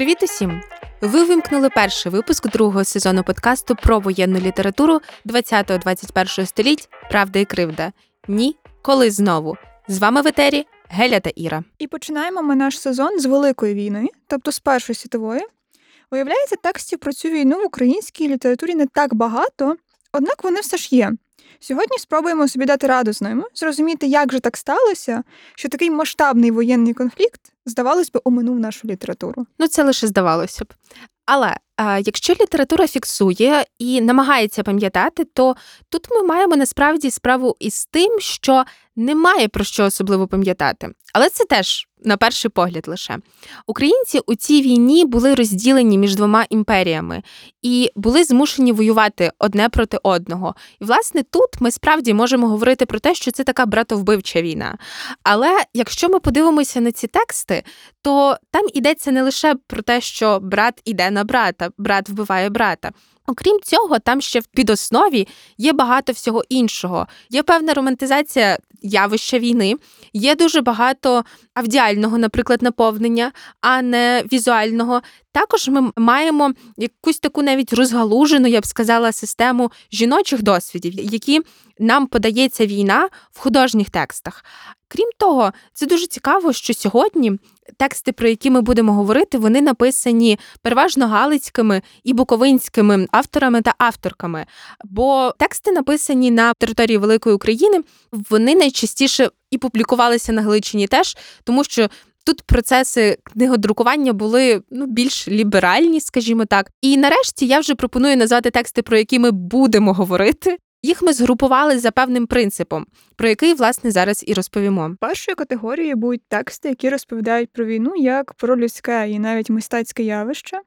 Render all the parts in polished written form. Привіт усім! Ви вимкнули перший випуск другого сезону подкасту про воєнну літературу 20-21 століть «Правда і кривда. Ні, коли знову». З вами в етері Геля та Іра. І починаємо ми наш сезон з Великої війни, тобто з Першої світової. Виявляється, текстів про цю війну в українській літературі не так багато, однак вони все ж є. Сьогодні спробуємо собі дати раду з ними, зрозуміти, як же так сталося, що такий масштабний воєнний конфлікт, здавалось би, оминув нашу літературу. Це лише здавалося б. Але якщо література фіксує і намагається пам'ятати, то тут ми маємо насправді справу із тим, що немає про що особливо пам'ятати. Але це теж на перший погляд лише. Українці у цій війні були розділені між двома імперіями і були змушені воювати одне проти одного. І, власне, тут ми справді можемо говорити про те, що це така братовбивча війна. Але якщо ми подивимося на ці тексти, то там йдеться не лише про те, що брат іде на брата, брат вбиває брата. Окрім цього, там ще в підоснові є багато всього іншого. Є певна романтизація явища війни, є дуже багато авдіального, наприклад, наповнення, а не візуального. Також ми маємо якусь таку навіть розгалужену, я б сказала, систему жіночих досвідів, які нам подається війна в художніх текстах. Крім того, це дуже цікаво, що сьогодні тексти, про які ми будемо говорити, вони написані переважно галицькими і буковинськими авторами та авторками. Бо тексти, написані на території Великої України, вони найчастіше і публікувалися на Галичині теж, тому що тут процеси книгодрукування були більш ліберальні, скажімо так. І нарешті я вже пропоную назвати тексти, про які ми будемо говорити. Їх ми згрупували за певним принципом, про який, власне, зараз і розповімо. Першою категорією будуть тексти, які розповідають про війну як про людське і навіть мистецьке явище.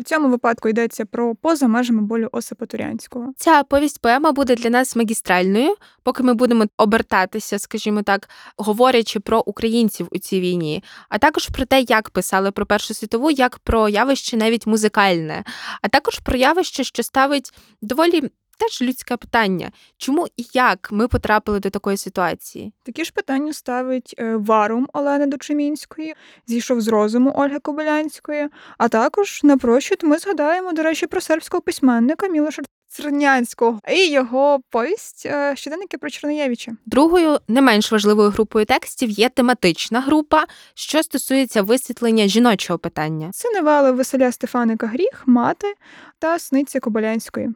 В цьому випадку йдеться про «Поза межами болю» Осипа Турянського. Ця повість-поема буде для нас магістральною, поки ми будемо обертатися, скажімо так, говорячи про українців у цій війні, а також про те, як писали про Першу світову, як про явище навіть музикальне, а також про явище, що ставить доволі теж людське питання. Чому і як ми потрапили до такої ситуації? Такі ж питання ставить «Варум» Олени Дучимінської, «Зійшов з розуму» Ольги Кобилянської, а також напрочуд ми згадаємо, до речі, про сербського письменника Мілоша Црнянського і його повість «Щоденники про Чернеєвича». Другою, не менш важливою групою текстів є тематична група, що стосується висвітлення жіночого питання. Це новели Василя Стефаника «Гріх», «Мати» та «Сниця Кобилянської».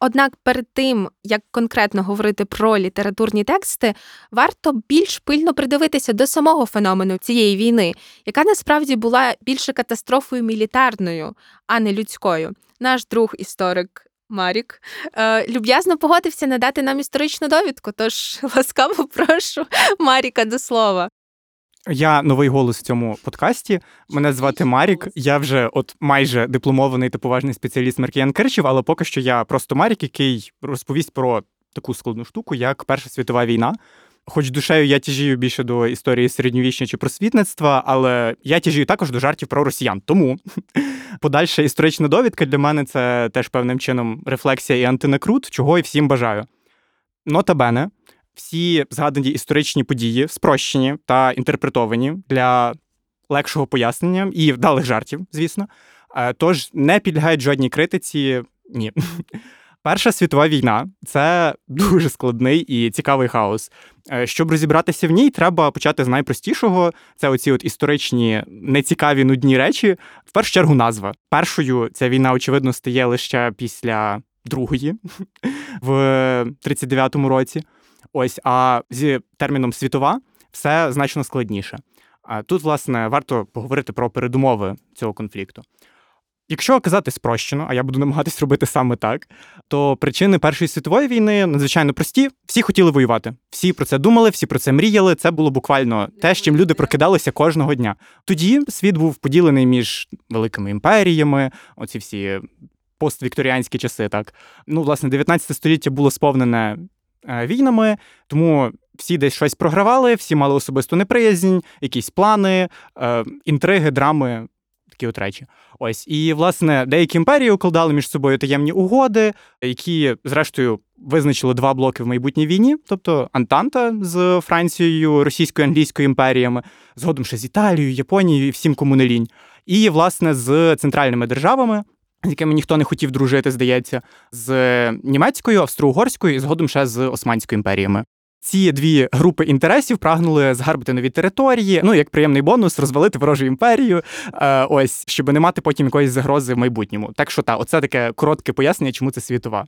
Однак перед тим, як конкретно говорити про літературні тексти, варто більш пильно придивитися до самого феномену цієї війни, яка насправді була більше катастрофою мілітарною, а не людською. Наш друг-історик Марік люб'язно погодився надати нам історичну довідку, тож ласкаво прошу Маріка до слова. Я новий голос в цьому подкасті. Мене звати Марік. Я вже майже дипломований та поважний спеціаліст Маркіян Кирчів, але поки що я просто Марік, який розповість про таку складну штуку, як Перша світова війна. Хоч душею я тяжію більше до історії середньовіччя чи просвітництва, але я тяжію також до жартів про росіян. Тому подальша історична довідка для мене – це теж певним чином рефлексія і антинекрут, чого і всім бажаю. Нота бене. Всі згадані історичні події спрощені та інтерпретовані для легшого пояснення і вдалих жартів, звісно. Тож не підлягають жодній критиці. Ні. Перша світова війна – це дуже складний і цікавий хаос. Щоб розібратися в ній, треба почати з найпростішого. Це оці історичні, нецікаві, нудні речі. В першу чергу назва. Першою ця війна, очевидно, стає лише після другої в 39-му році. А зі терміном «світова» все значно складніше. Тут, власне, варто поговорити про передумови цього конфлікту. Якщо казати спрощено, а я буду намагатись робити саме так, то причини Першої світової війни надзвичайно прості. Всі хотіли воювати. Всі про це думали, всі про це мріяли. Це було буквально те, з чим люди прокидалися кожного дня. Тоді світ був поділений між великими імперіями, оці всі поствікторіанські часи, так. Власне, 19 століття було сповнене війнами, тому всі десь щось програвали, всі мали особисту неприязнь, якісь плани, інтриги, драми, такі от речі. І, власне, деякі імперії укладали між собою таємні угоди, які, зрештою, визначили два блоки в майбутній війні, тобто Антанта з Францією, Російською і Англійською імперіями, згодом ще з Італією, Японією і всім, кому не лінь. І, власне, з центральними державами, з якими ніхто не хотів дружити, здається, з німецькою, австро-угорською і згодом ще з Османською імперіями. Ці дві групи інтересів прагнули згарбити нові території, ну, як приємний бонус, розвалити ворожу імперію, ось, щоб не мати потім якоїсь загрози в майбутньому. Так що, оце таке коротке пояснення, чому це світова.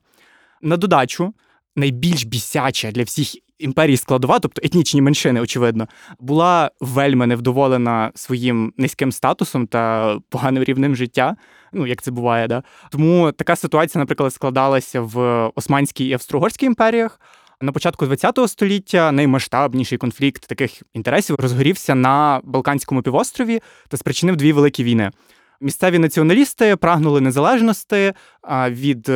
На додачу, найбільш бісяча для всіх імперій складова, тобто етнічні меншини, очевидно, була вельми невдоволена своїм низьким статусом та поганим рівнем життя, ну, як це буває, да? Тому така ситуація, наприклад, складалася в Османській і Австро-Угорській імперіях. На початку ХХ століття наймасштабніший конфлікт таких інтересів розгорівся на Балканському півострові та спричинив дві великі війни. Місцеві націоналісти прагнули незалежності від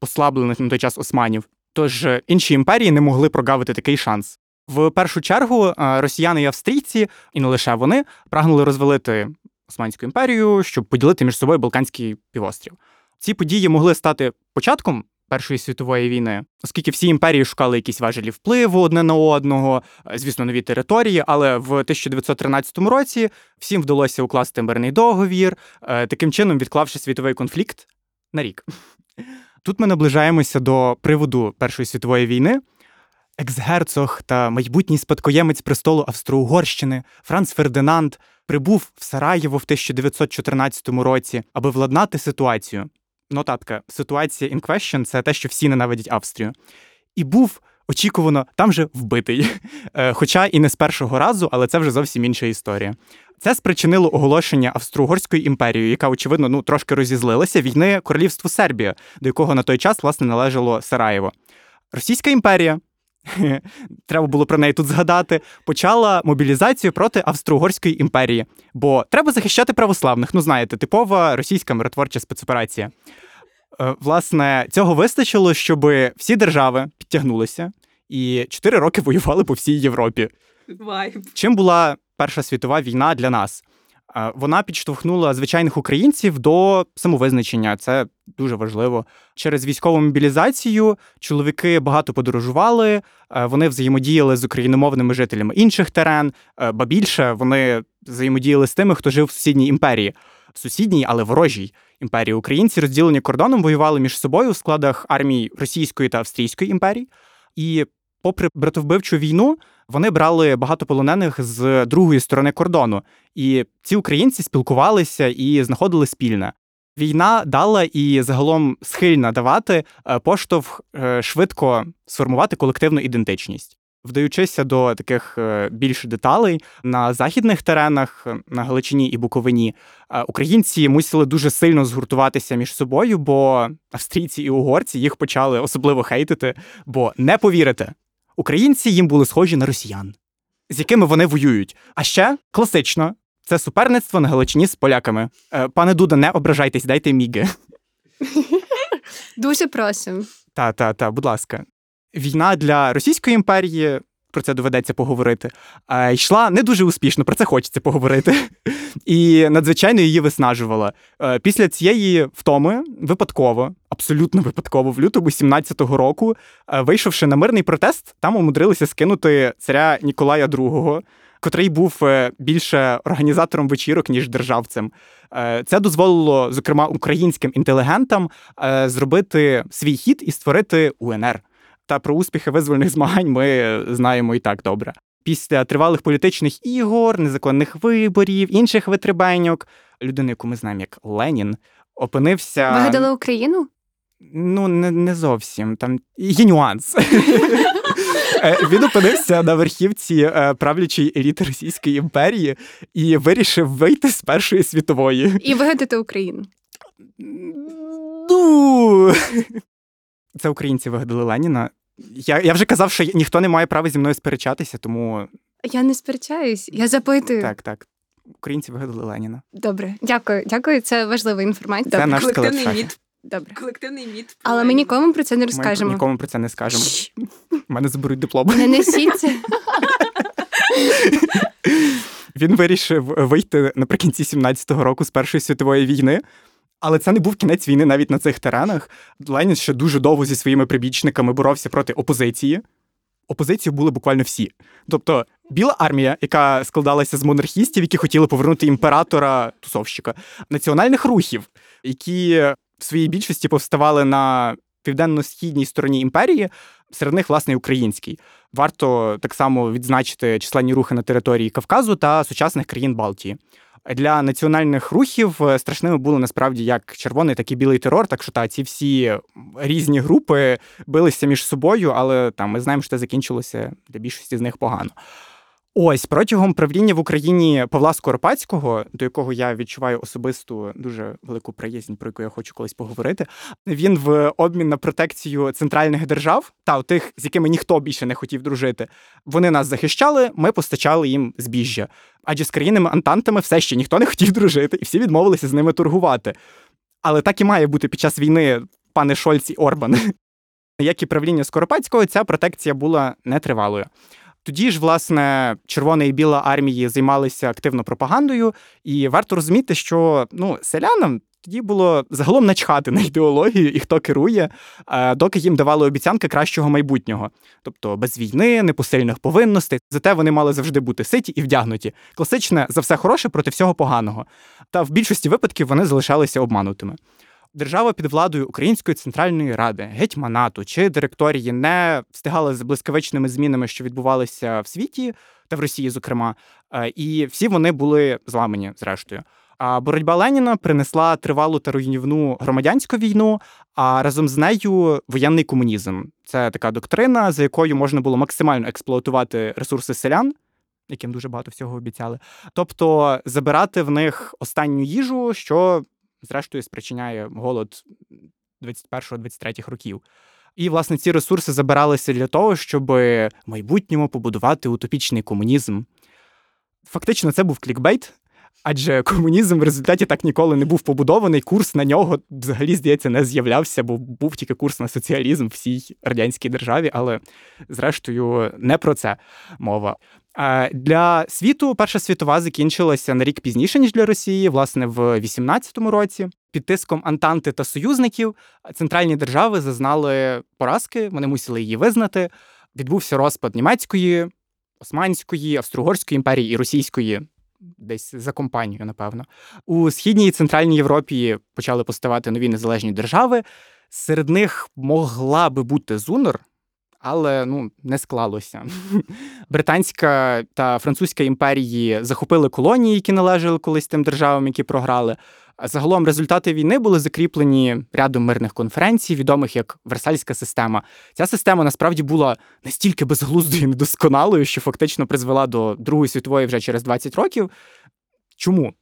послаблених на той час османів. Тож інші імперії не могли прогавити такий шанс. В першу чергу росіяни і австрійці, і не лише вони, прагнули розвалити Османську імперію, щоб поділити між собою Балканський півострів. Ці події могли стати початком Першої світової війни, оскільки всі імперії шукали якісь важелі впливу одне на одного, звісно, нові території, але в 1913 році всім вдалося укласти мирний договір, таким чином відклавши світовий конфлікт на рік. Тут ми наближаємося до приводу Першої світової війни. Ексгерцог та майбутній спадкоємець престолу Австро-Угорщини Франц Фердинанд прибув в Сараєво в 1914 році, аби владнати ситуацію. Нотатка. Ситуація in question – це те, що всі ненавидять Австрію. І був, очікувано, там же вбитий. Хоча і не з першого разу, але це вже зовсім інша історія. Це спричинило оголошення Австро-Угорської імперії, яка, очевидно, трошки розізлилася, війни королівству Сербія, до якого на той час, власне, належало Сараєво. Російська імперія, треба було про неї тут згадати, почала мобілізацію проти Австро-Угорської імперії, бо треба захищати православних, типова російська миротворча спецоперація. Власне, цього вистачило, щоб всі держави підтягнулися і 4 роки воювали по всій Європі. Чим була Перша світова війна для нас? Вона підштовхнула звичайних українців до самовизначення. Це дуже важливо. Через військову мобілізацію чоловіки багато подорожували, вони взаємодіяли з україномовними жителями інших терен, ба більше вони взаємодіяли з тими, хто жив в сусідній імперії. В сусідній, але ворожій імперії. Українці, розділені кордоном, воювали між собою у складах армій Російської та Австрійської імперій. І попри братовбивчу війну, вони брали багато полонених з другої сторони кордону. І ці українці спілкувалися і знаходили спільне. Війна дала і загалом схильна давати поштовх швидко сформувати колективну ідентичність. Вдаючися до таких більш деталей, на західних теренах, на Галичині і Буковині, українці мусили дуже сильно згуртуватися між собою, бо австрійці і угорці їх почали особливо хейтити, бо не повірите, українці їм були схожі на росіян, з якими вони воюють. А ще, класично, це суперництво на Галичині з поляками. Пане Дуда, не ображайтесь, дайте міги. Дуже просим. Та, будь ласка. Війна для Російської імперії, про це доведеться поговорити, йшла не дуже успішно, про це хочеться поговорити. І надзвичайно її виснажувала. Після цієї втоми випадково, абсолютно випадково, в лютому 17-го року, вийшовши на мирний протест, там умудрилися скинути царя Ніколая II, котрий був більше організатором вечірок, ніж державцем. Це дозволило, зокрема, українським інтелігентам зробити свій хід і створити УНР. Та про успіхи визвольних змагань ми знаємо і так добре. Після тривалих політичних ігор, незаконних виборів, інших витребеньок, людина, яку ми знаємо як Ленін, опинився... Вигадала Україну? Не зовсім. Там є нюанс. Він опинився на верхівці правлячої еліти Російської імперії і вирішив вийти з Першої світової. І вигадати Україну. Це українці вигадали Леніна. Я вже казав, що ніхто не має права зі мною сперечатися, тому... Я не сперечаюсь, я запитую. Так. Українці вигадали Леніна. Добре, дякую. Це важлива інформація. Це наш колективний міт. Добре. Колективний міт. Але ми нікому про це не розкажемо. Ми нікому про це не скажемо. Мене заберуть диплом. Не несіть це. Він вирішив вийти наприкінці 17-го року з Першої світової війни. Але це не був кінець війни навіть на цих теренах. Ленін ще дуже довго зі своїми прибічниками боровся проти опозиції. опозицією були буквально всі. Тобто Біла армія, яка складалася з монархістів, які хотіли повернути імператора-тусовщика, національних рухів, які в своїй більшості повставали на південно-східній стороні імперії, серед них, власне, український. Варто так само відзначити численні рухи на території Кавказу та сучасних країн Балтії. Для національних рухів страшними були насправді як червоний, так і білий терор, так що ці всі різні групи билися між собою, але ми знаємо, що це закінчилося для більшості з них погано. Ось, протягом правління в Україні Павла Скоропадського, до якого я відчуваю особисту дуже велику приязнь, про яку я хочу колись поговорити, він в обмін на протекцію центральних держав, тих, з якими ніхто більше не хотів дружити, вони нас захищали, ми постачали їм збіжжя. Адже з країнами-антантами все ще ніхто не хотів дружити, і всі відмовилися з ними торгувати. Але так і має бути під час війни, пане Шольц і Орбан. Як і правління Скоропадського, ця протекція була нетривалою. Тоді ж, власне, Червона і Біла армії займалися активно пропагандою, і варто розуміти, що селянам тоді було загалом начхати на ідеологію і хто керує, доки їм давали обіцянки кращого майбутнього. Тобто без війни, непосильних повинностей, зате вони мали завжди бути ситі і вдягнуті. Класичне «за все хороше проти всього поганого». Та в більшості випадків вони залишалися обманутими. Держава під владою Української Центральної Ради, гетьманату чи директорії не встигала з блискавичними змінами, що відбувалися в світі, та в Росії, зокрема, і всі вони були зламані, зрештою. А боротьба Леніна принесла тривалу та руйнівну громадянську війну, а разом з нею воєнний комунізм. Це така доктрина, за якою можна було максимально експлуатувати ресурси селян, яким дуже багато всього обіцяли. Тобто забирати в них останню їжу, що... зрештою, спричиняє голод 21-23 років. І, власне, ці ресурси забиралися для того, щоб в майбутньому побудувати утопічний комунізм. Фактично, це був клікбейт, адже комунізм в результаті так ніколи не був побудований, курс на нього взагалі, здається, не з'являвся, бо був тільки курс на соціалізм в всій радянській державі, але, зрештою, не про це мова. Для світу Перша світова закінчилася на рік пізніше, ніж для Росії, власне, в 18-му році. Під тиском Антанти та союзників центральні держави зазнали поразки, вони мусили її визнати. Відбувся розпад німецької, османської, австро-угорської імперії і російської, десь за компанією, напевно. У Східній і Центральній Європі почали поставати нові незалежні держави. Серед них могла би бути ЗУНР, але, не склалося. Британська та Французька імперії захопили колонії, які належали колись тим державам, які програли. Загалом результати війни були закріплені рядом мирних конференцій, відомих як Версальська система. Ця система, насправді, була настільки безглуздою і недосконалою, що фактично призвела до Другої світової вже через 20 років. Чому?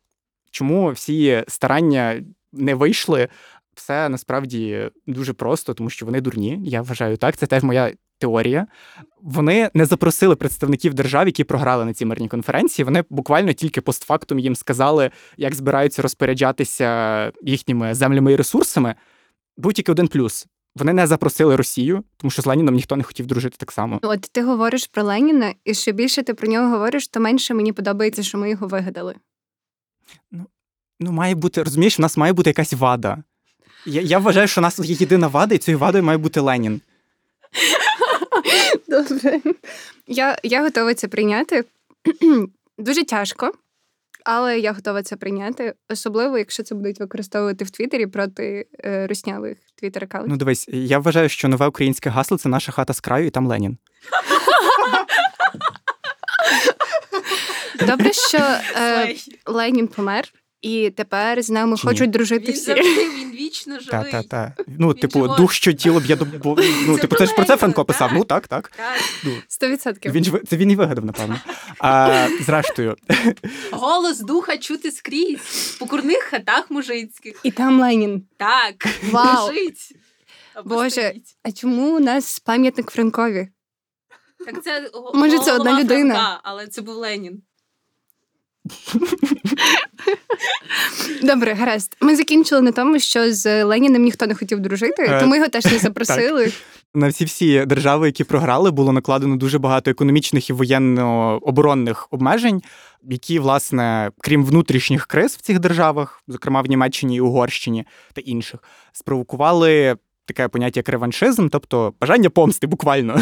Чому всі старання не вийшли? Все, насправді, дуже просто, тому що вони дурні, я вважаю так, це теж моя теорія. Вони не запросили представників держав, які програли на цій мирній конференції, вони буквально тільки постфактум їм сказали, як збираються розпоряджатися їхніми землями і ресурсами. Був тільки один плюс. Вони не запросили Росію, тому що з Леніном ніхто не хотів дружити так само. От ти говориш про Леніна, і що більше ти про нього говориш, то менше мені подобається, що ми його вигадали. Має бути, розумієш, в нас має бути якась вада. Я вважаю, що у нас є єдина вада, і цією вадою має бути Ленін. Добре. Я готова це прийняти. Дуже тяжко, але я готова це прийняти. Особливо, якщо це будуть використовувати в Твіттері проти руснявих твіттер-аккаунтів. Дивись, я вважаю, що нове українське гасло – це наша хата з краю, і там Ленін. Добре, що Ленін помер. І тепер з нами хочуть дружити всі. Він вічно живий. Та. Дух, що тіло б'є до... це ж про це Франко писав. Так. 100%. Це він і вигадав, напевно. Зрештою. Голос духа чути скрізь. По курних хатах мужицьких. І там Ленін. Так. Вау. Жить. Боже, а чому у нас пам'ятник Франкові? Так це може, це одна людина. Франка, але це був Ленін. Добре, гаразд. Ми закінчили на тому, що з Леніним ніхто не хотів дружити, тому його теж не запросили. Так. На всі держави, які програли, було накладено дуже багато економічних і воєнно-оборонних обмежень, які, власне, крім внутрішніх криз в цих державах, зокрема в Німеччині і Угорщині та інших, спровокували таке поняття, як реваншизм, тобто бажання помсти буквально.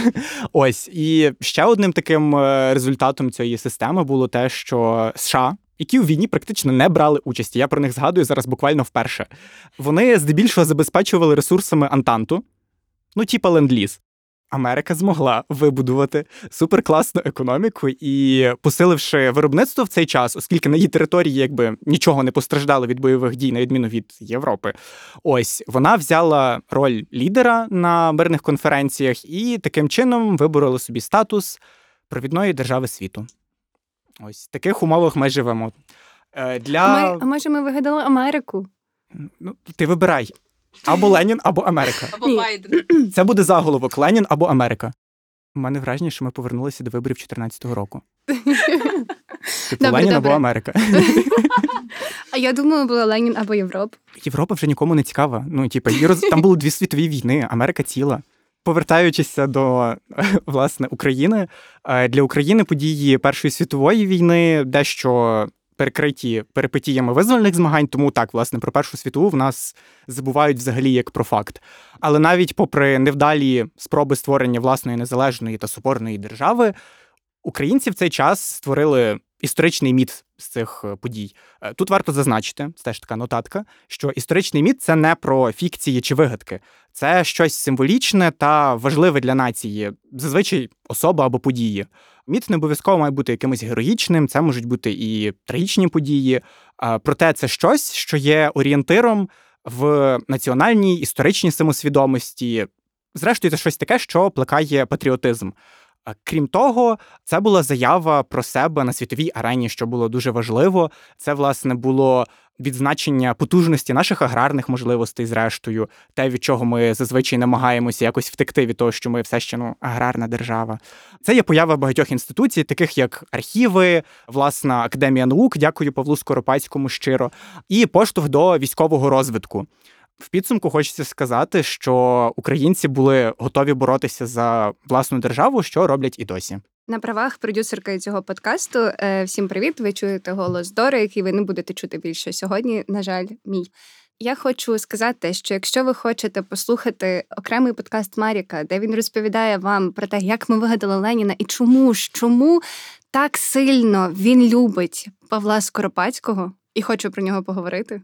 Ось. І ще одним таким результатом цієї системи було те, що США, які у війні практично не брали участі, я про них згадую зараз буквально вперше, вони здебільшого забезпечували ресурсами Антанту, ну типа ленд-ліз. Америка змогла вибудувати суперкласну економіку і, посиливши виробництво в цей час, оскільки на її території якби нічого не постраждало від бойових дій, на відміну від Європи, ось, вона взяла роль лідера на мирних конференціях і таким чином виборола собі статус провідної держави світу. Ось, в таких умовах ми живемо. А може ми вигадали Америку? Ну, ти вибирай. Або Ленін, або Америка. Або Байден. Це буде заголовок: Ленін або Америка. У мене враження, що ми повернулися до виборів 2014 року. Типу Ленін або Америка. А я думала, була Ленін або Європа. Європа вже нікому не цікава. Ну, типу, там були 2 світові війни, Америка ціла. Повертаючись до, власне, України, для України події Першої світової війни дещо перекриті перипетіями визвольних змагань, тому так, власне, про Першу світову в нас забувають взагалі як про факт. Але навіть попри невдалі спроби створення власної незалежної та соборної держави, українці в цей час створили історичний міт з цих подій. Тут варто зазначити, це теж така нотатка, що історичний міт – це не про фікції чи вигадки. Це щось символічне та важливе для нації, зазвичай особа або події. Міт не обов'язково має бути якимось героїчним, це можуть бути і трагічні події. Проте це щось, що є орієнтиром в національній історичній самосвідомості. Зрештою, це щось таке, що плекає патріотизм. Крім того, це була заява про себе на світовій арені, що було дуже важливо. Це, власне, було відзначення потужності наших аграрних можливостей, зрештою. Те, від чого ми зазвичай намагаємося якось втекти від того, що ми все ще, аграрна держава. Це є поява багатьох інституцій, таких як архіви, власна Академія наук, дякую Павлу Скоропадському щиро, і поштовх до військового розвитку. В підсумку хочеться сказати, що українці були готові боротися за власну державу, що роблять і досі. На правах продюсерки цього подкасту. Всім привіт, ви чуєте голос Дори, який ви не будете чути більше сьогодні, на жаль, мій. Я хочу сказати, що якщо ви хочете послухати окремий подкаст Маріка, де він розповідає вам про те, як ми вигадали Леніна і чому так сильно він любить Павла Скоропадського і хочу про нього поговорити,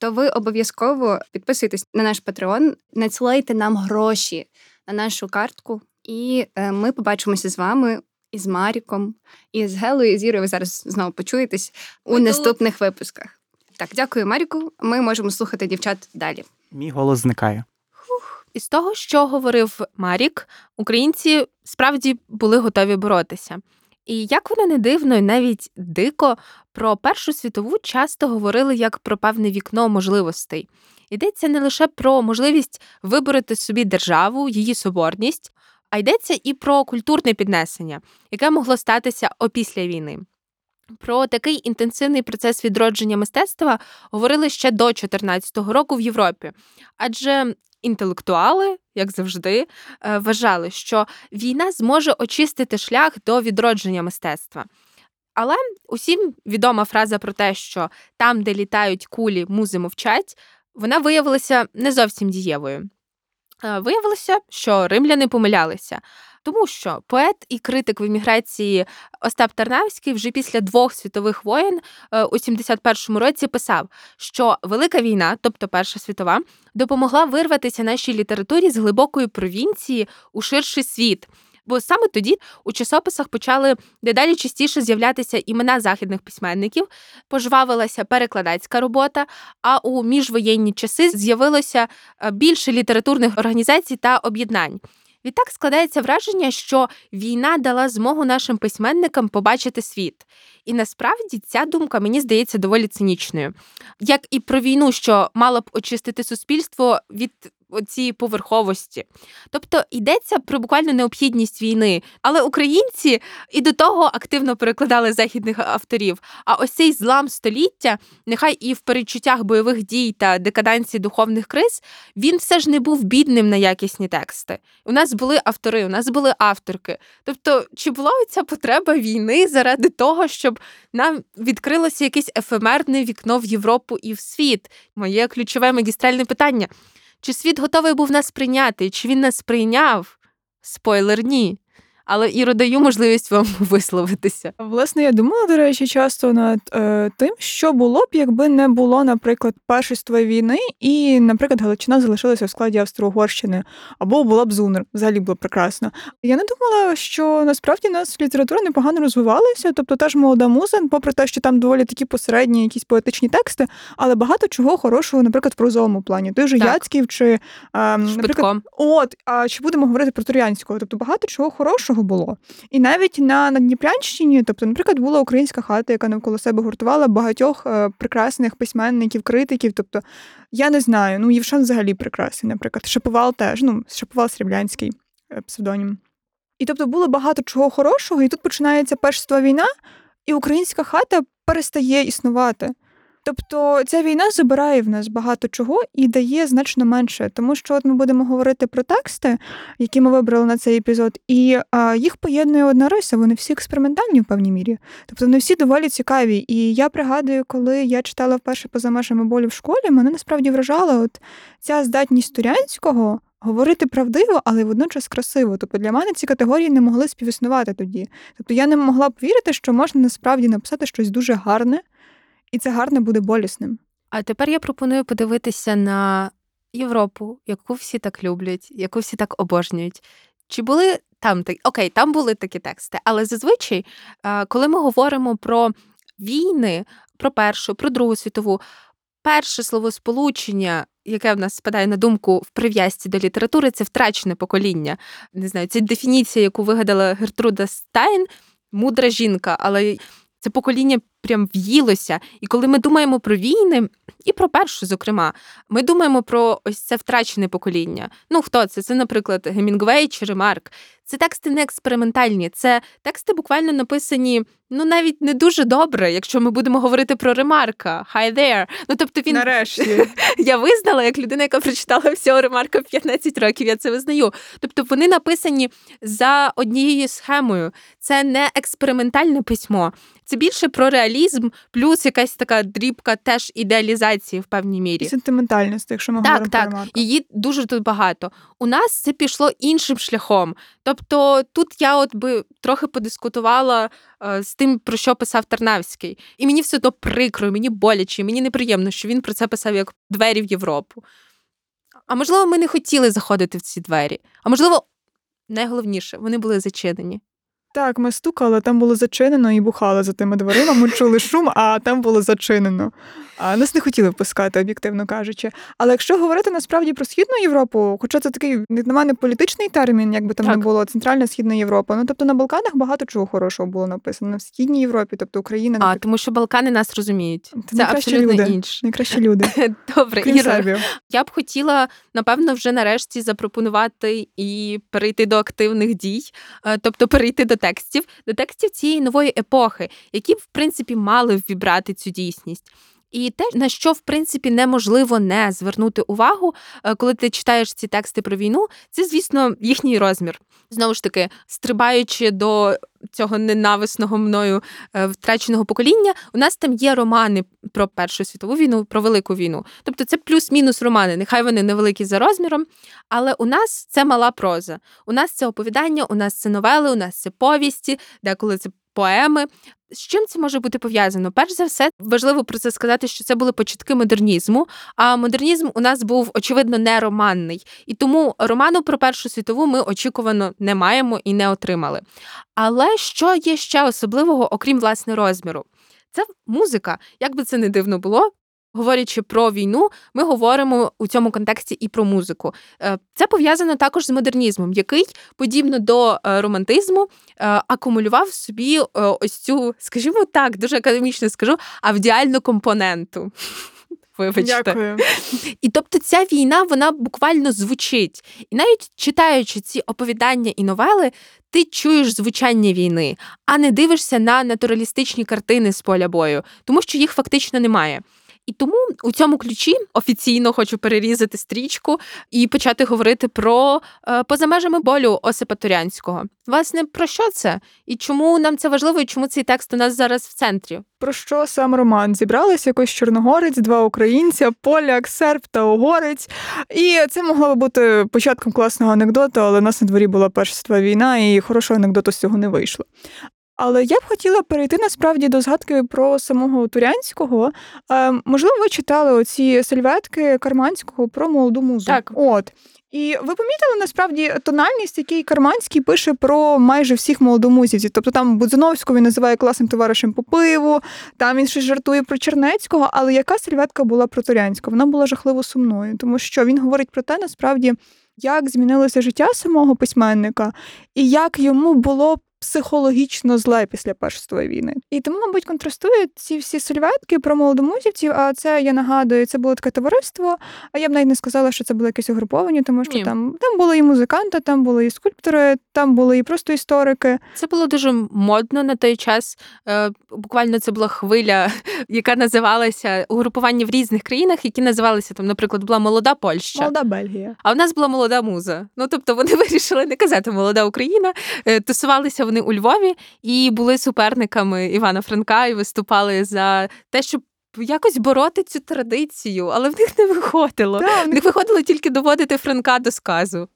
то ви обов'язково підписуйтесь на наш Patreon, надсилайте нам гроші на нашу картку, і ми побачимося з вами, і з Маріком, і з Гелою, і з Ірою. Ви зараз знову почуєтесь у наступних випусках. Так, дякую, Маріку. Ми можемо слухати дівчат далі. Мій голос зникає. Із того, що говорив Марік, українці справді були готові боротися. І як воно не дивно, і навіть дико, про Першу світову часто говорили як про певне вікно можливостей. Йдеться не лише про можливість вибороти собі державу, її соборність, а йдеться і про культурне піднесення, яке могло статися опісля війни. Про такий інтенсивний процес відродження мистецтва говорили ще до 14-го року в Європі. Адже інтелектуали, як завжди, вважали, що війна зможе очистити шлях до відродження мистецтва. Але усім відома фраза про те, що там, де літають кулі, музи мовчать, вона виявилася не зовсім дієвою. Виявилося, що римляни помилялися. Тому що поет і критик в еміграції Остап Тарнавський вже після 2 світових воєн у 71-му році писав, що Велика війна, тобто Перша світова, допомогла вирватися нашій літературі з глибокої провінції у ширший світ. Бо саме тоді у часописах почали дедалі частіше з'являтися імена західних письменників, пожвавилася перекладацька робота, а у міжвоєнні часи з'явилося більше літературних організацій та об'єднань. Відтак складається враження, що війна дала змогу нашим письменникам побачити світ. І насправді ця думка, мені здається, доволі цинічною. Як і про війну, що мала б очистити суспільство від цієї поверховості. Тобто йдеться про буквально необхідність війни. Але українці і до того активно перекладали західних авторів. А ось цей злам століття, нехай і в передчуттях бойових дій та декаденції духовних криз, він все ж не був бідним на якісні тексти. У нас були автори, у нас були авторки. Тобто, чи була оця потреба війни заради того, щоб нам відкрилося якесь ефемерне вікно в Європу і в світ? Моє ключове магістральне питання. Чи світ готовий був нас прийняти? Чи він нас прийняв? Спойлер, ні. Але, Іро, даю можливість вам висловитися. Власне, я думала, до речі, часто над тим, що було б, якби не було, наприклад, першинства війни і, наприклад, Галичина залишилася в складі Австро-Угорщини, або була б ЗУНР, взагалі було б прекрасно. Я не думала, що насправді нас література непогано розвивалася, тобто та ж «Молода муза», попри те, що там доволі такі посередні якісь поетичні тексти, але багато чого хорошого, наприклад, в прозовому плані. Той же Яцьків чи, наприклад, чи будемо говорити про Турянського, тобто багато чого хорошого було. І навіть на Дніпрянщині, тобто, наприклад, була українська хата, яка навколо себе гуртувала багатьох прекрасних письменників, критиків, тобто, я не знаю, Євшан взагалі прекрасний, наприклад, Шаповал теж, Шаповал-Сріблянський псевдонім. І, тобто, було багато чого хорошого, і тут починається Перша світова війна, і українська хата перестає існувати. Тобто ця війна забирає в нас багато чого і дає значно менше, тому що от ми будемо говорити про тексти, які ми вибрали на цей епізод, і їх поєднує одна риса, вони всі експериментальні в певній мірі. Тобто вони всі доволі цікаві. І я пригадую, коли я читала вперше «Поза межами болі» в школі, мене насправді вражала от ця здатність Турянського говорити правдиво, але водночас красиво. Тобто для мене ці категорії не могли співіснувати тоді. Тобто я не могла повірити, що можна насправді написати щось дуже гарне, і це гарно буде болісним. А тепер я пропоную подивитися на Європу, яку всі так люблять, яку всі так обожнюють. Чи були там такі? Окей, там були такі тексти, але зазвичай, коли ми говоримо про війни, про Першу, про Другу світову, перше словосполучення, яке в нас спадає на думку в прив'язці до літератури, це втрачене покоління. Не знаю, це дефініція, яку вигадала Гертруда Стайн, мудра жінка, але це покоління прям в'їлося. І коли ми думаємо про війни, і про першу, зокрема, ми думаємо про ось це втрачене покоління. Хто це? Це, наприклад, Гемінгвей чи Ремарк. Це тексти не експериментальні. Це тексти буквально написані, навіть не дуже добре, якщо ми будемо говорити про Ремарка. Hi there. Тобто він... Нарешті. Я визнала, як людина, яка прочитала всього Ремарка в 15 років, я це визнаю. Тобто вони написані за однією схемою. Це не експериментальне письмо. Це більше про реалізм, плюс якась така дрібка теж ідеалізації в певній мірі. І сентиментальності, якщо ми говоримо про Ремарка. Так, її дуже тут багато. У нас це пішло іншим шляхом. Тобто тут я от би трохи подискутувала з тим, про що писав Тарнавський. І мені все то прикро, мені боляче, мені неприємно, що він про це писав як «Двері в Європу». А можливо, ми не хотіли заходити в ці двері. А можливо, найголовніше, вони були зачинені. Так, ми стукали, там було зачинено і бухали за тими дверима, ми чули шум, а там було зачинено. А нас не хотіли впускати, об'єктивно кажучи. Але якщо говорити насправді про Східну Європу, хоча це такий, на мене, політичний термін, якби там не було, Центральна Східна Європа, тобто на Балканах багато чого хорошого було написано, в Східній Європі, тобто Україна. А, тому що Балкани нас розуміють. Це абсолютно інше. Найкращі люди. Добре, Іра, я б хотіла, напевно, вже нарешті запропонувати і перейти до активних дій, тобто перейти до текстів цієї нової епохи, які, в принципі, мали ввібрати цю дійсність. І те, на що, в принципі, неможливо не звернути увагу, коли ти читаєш ці тексти про війну, це, звісно, їхній розмір. Знову ж таки, стрибаючи до цього ненависного мною втраченого покоління, у нас там є романи про Першу світову війну, про Велику війну. Тобто це плюс-мінус романи, нехай вони невеликі за розміром, але у нас це мала проза. У нас це оповідання, у нас це новели, у нас це повісті, деколи це поеми. З чим це може бути пов'язано? Перш за все, важливо про це сказати, що це були початки модернізму, а модернізм у нас був, очевидно, не романний. І тому роману про Першу світову ми очікувано не маємо і не отримали. Але що є ще особливого, окрім, власне, розміру? Це музика. Як би це не дивно було, говорячи про війну, ми говоримо у цьому контексті і про музику. Це пов'язано також з модернізмом, який, подібно до романтизму, акумулював в собі ось цю, скажімо так, дуже академічно скажу, авдіальну компоненту. Вибачте. Дякую. І тобто ця війна, вона буквально звучить. І навіть читаючи ці оповідання і новели, ти чуєш звучання війни, а не дивишся на натуралістичні картини з поля бою, тому що їх фактично немає. І тому у цьому ключі офіційно хочу перерізати стрічку і почати говорити про поза межами болю Осипа Турянського. Власне, про що це? І чому нам це важливо, і чому цей текст у нас зараз в центрі? Про що сам роман? Зібрались якийсь чорногорець, два українця, поляк, серб та угорець. І це могло би бути початком класного анекдоту, але у нас на дворі була Перша світова війна, і хорошого анекдоту з цього не вийшло. Але я б хотіла перейти, насправді, до згадки про самого Турянського. Можливо, ви читали оці сельветки Карманського про Молоду Музу. Так. От. І ви помітили, насправді, тональність, який Карманський пише про майже всіх молодомузівців. Тобто там Будзиновського він називає класним товаришем по пиву, там він щось жартує про Чернецького, але яка сельветка була про Турянського? Вона була жахливо сумною, тому що він говорить про те, насправді, як змінилося життя самого письменника і як йому було психологічно зле після Першої світової війни. І тому, мабуть, контрастують ці всі сельветки про молодомузівців, а це, я нагадую, це було таке товариство, а я б навіть не сказала, що це були якісь угруповання, тому що там були і музиканти, там були і скульптори, там були і просто історики. Це було дуже модно на той час. Буквально це була хвиля, яка називалася угрупування в різних країнах, які називалися, там, наприклад, була Молода Польща. Молода Бельгія. А в нас була Молода Муза. Ну, тобто вони вирішили не казати Молода Україна, тусувалися вони у Львові і були суперниками Івана Франка і виступали за те, щоб якось бороти цю традицію, але в них не виходило. Так, в них виходило тільки доводити Франка до сказу.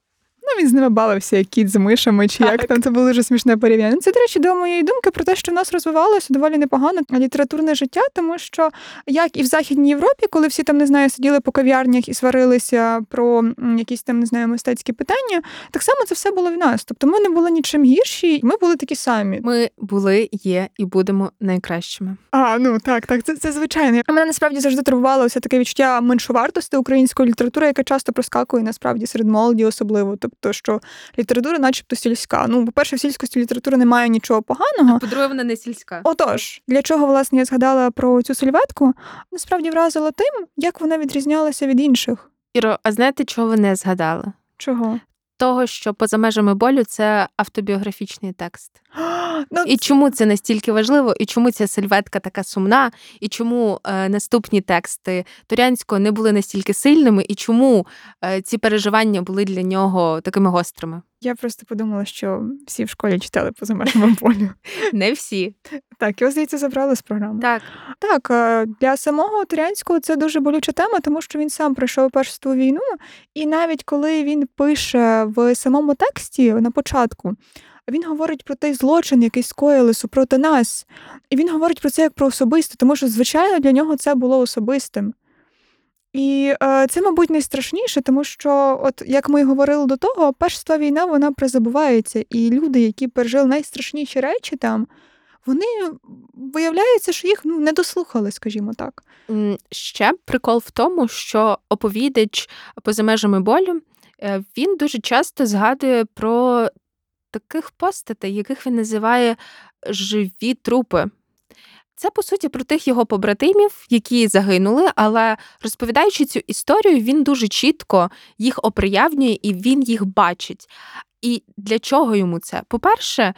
Ну, він з ними бавився, як кіт з мишами, чи як там, це було дуже смішне порівняння. Це, до речі, до моєї думки про те, що в нас розвивалося доволі непогано літературне життя, тому що, як і в Західній Європі, коли всі там, не знаю, сиділи по кав'ярнях і сварилися про якісь там, не знаю, мистецькі питання, так само це все було в нас. Тобто ми не були нічим гірші, ми були такі самі. Ми були, є і будемо найкращими. А, ну так, це звичайно. А мене насправді завжди турбувало все таке відчуття меншовартості української літератури, яка часто проскакує насправді серед молоді особливо. Тобто, що література начебто сільська. Ну, по-перше, в сільськості літератури немає нічого поганого. А по-друге, вона не сільська. Отож, для чого, власне, я згадала про цю сельветку, насправді вразила тим, як вона відрізнялася від інших. Іро, а знаєте, чого ви не згадали? Чого? Того, що поза межами болю – це автобіографічний текст. І чому це настільки важливо, і чому ця сельветка така сумна, і чому наступні тексти Турянського не були настільки сильними, і чому ці переживання були для нього такими гострими? Я просто подумала, що всі в школі читали «Поза межами болю». Не всі. Так, його, здається, забрали з програми. Так, для самого Турянського це дуже болюча тема, тому що він сам пройшов Першу світову війну, і навіть коли він пише в самому тексті на початку, він говорить про той злочин, який скоїли супроти нас. І він говорить про це як про особисте, тому що, звичайно, для нього це було особистим. І це, мабуть, найстрашніше, тому що, от як ми говорили до того, Перша світова війна, вона призабувається. І люди, які пережили найстрашніші речі там, вони, виявляється, що їх не дослухали, скажімо так. Ще прикол в тому, що оповідач «Поза межами болю», він дуже часто згадує про таких постатей, яких він називає «живі трупи». Це, по суті, про тих його побратимів, які загинули, але розповідаючи цю історію, він дуже чітко їх оприявнює і він їх бачить. І для чого йому це? По-перше,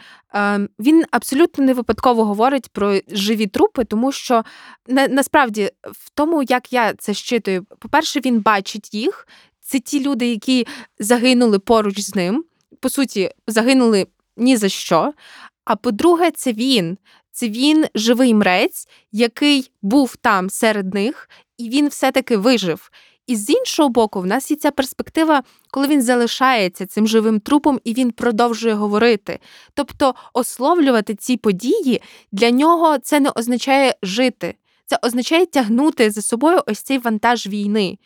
він абсолютно не випадково говорить про живі трупи, тому що, насправді, в тому, як я це щитую, по-перше, він бачить їх, це ті люди, які загинули поруч з ним, по суті, загинули ні за що, а по-друге, це він живий мрець, який був там серед них, і він все-таки вижив. І з іншого боку, в нас є ця перспектива, коли він залишається цим живим трупом, і він продовжує говорити. Тобто, ословлювати ці події, для нього це не означає жити. Це означає тягнути за собою ось цей вантаж війни.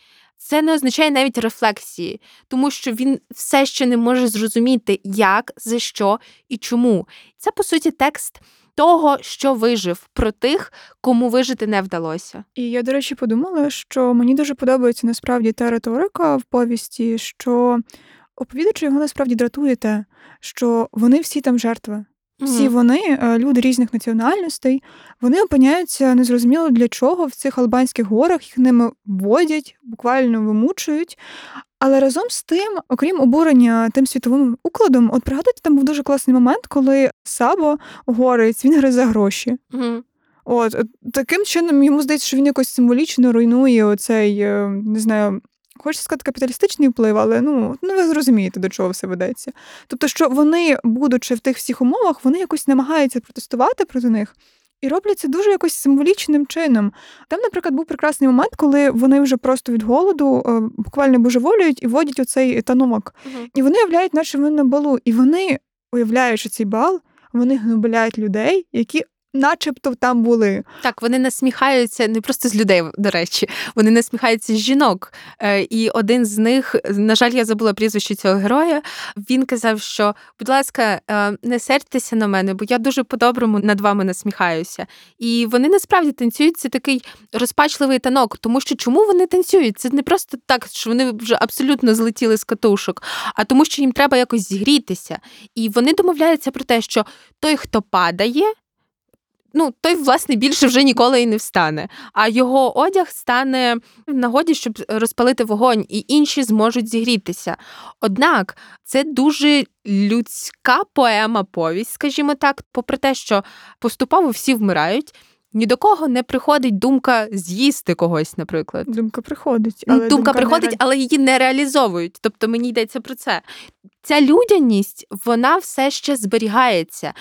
Це не означає навіть рефлексії, тому що він все ще не може зрозуміти, як, за що і чому. Це, по суті, текст того, що вижив, про тих, кому вижити не вдалося. І я, до речі, подумала, що мені дуже подобається, насправді, та риторика в повісті, що оповідачу його, насправді, дратує те, що вони всі там жертви. Всі вони, люди різних національностей, вони опиняються незрозуміло для чого в цих албанських горах, їх ними водять, буквально вимучують. Але разом з тим, окрім обурення тим світовим укладом, от пригадуйте, там був дуже класний момент, коли Сабо, угорець, він гризе гроші. От таким чином, йому здається, що він якось символічно руйнує оцей, не знаю, хочу сказати, капіталістичний вплив, але ну ви зрозумієте, до чого все ведеться. Тобто, що вони, будучи в тих всіх умовах, вони якось намагаються протестувати проти них. І роблять це дуже якось символічним чином. Там, наприклад, був прекрасний момент, коли вони вже просто від голоду буквально божеволюють і вводять оцей танок. Угу. І вони являють, наче вони на балу. І вони, уявляючи цей бал, вони гнобляють людей, які начебто там були. Так, вони насміхаються не просто з людей, до речі, вони насміхаються з жінок. І один з них, на жаль, я забула прізвище цього героя, він казав, що, будь ласка, не сердьтеся на мене, бо я дуже по-доброму над вами насміхаюся. І вони насправді танцюють, це такий розпачливий танок, тому що чому вони танцюють? Це не просто так, що вони вже абсолютно злетіли з катушок, а тому що їм треба якось зігрітися. І вони домовляються про те, що той, хто падає, той, власне, більше вже ніколи і не встане. А його одяг стане в нагоді, щоб розпалити вогонь, і інші зможуть зігрітися. Однак це дуже людська поема-повість, скажімо так, попри те, що поступово всі вмирають, ні до кого не приходить думка з'їсти когось, наприклад. Думка приходить, але її не реалізовують. Тобто мені йдеться про це. Ця людяність, вона все ще зберігається.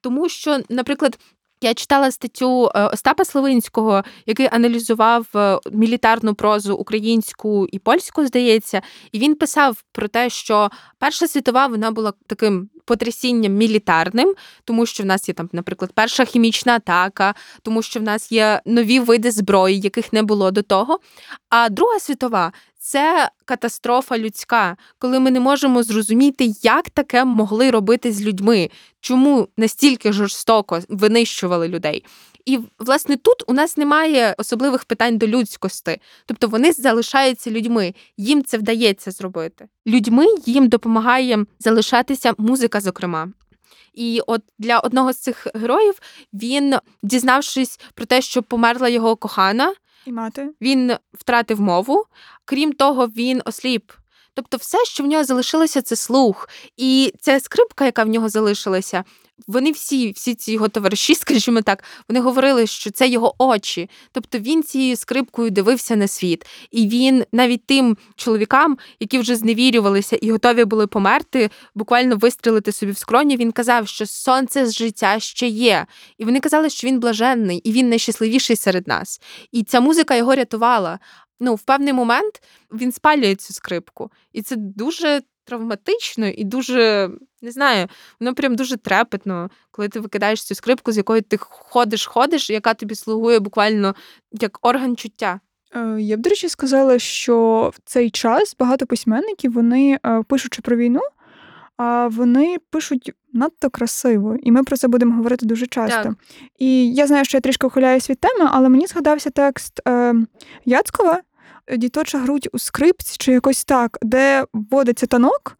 Тому що, наприклад, я читала статтю Остапа Славинського, який аналізував мілітарну прозу українську і польську, здається, і він писав про те, що Перша світова, вона була таким потрясінням мілітарним, тому що в нас є, там, наприклад, перша хімічна атака, тому що в нас є нові види зброї, яких не було до того. А Друга світова – це катастрофа людська, коли ми не можемо зрозуміти, як таке могли робити з людьми, чому настільки жорстоко винищували людей. І, власне, тут у нас немає особливих питань до людськості. Тобто вони залишаються людьми, їм це вдається зробити. Людьми їм допомагає залишатися музика, зокрема. І от для одного з цих героїв він, дізнавшись про те, що померла його кохана, і мати, він втратив мову. Крім того, він осліп. Тобто все, що в нього залишилося, це слух. І ця скрипка, яка в нього залишилася, вони всі ці його товариші, скажімо так, вони говорили, що це його очі. Тобто він цією скрипкою дивився на світ. І він навіть тим чоловікам, які вже зневірювалися і готові були померти, буквально вистрілити собі в скроні, він казав, що сонце з життя ще є. І вони казали, що він блаженний, і він найщасливіший серед нас. І ця музика його рятувала. В певний момент він спалює цю скрипку. І це дуже травматично і дуже, не знаю, воно прям дуже трепетно, коли ти викидаєш цю скрипку, з якою ти ходиш, яка тобі слугує буквально як орган чуття. Я б, до речі, сказала, що в цей час багато письменників, вони, пишучи про війну, а вони пишуть надто красиво, і ми про це будемо говорити дуже часто. Так. І я знаю, що я трішки ухиляюсь від теми, але мені згадався текст Яцкова «Діточа грудь у скрипці» чи якось так, де вводиться танок,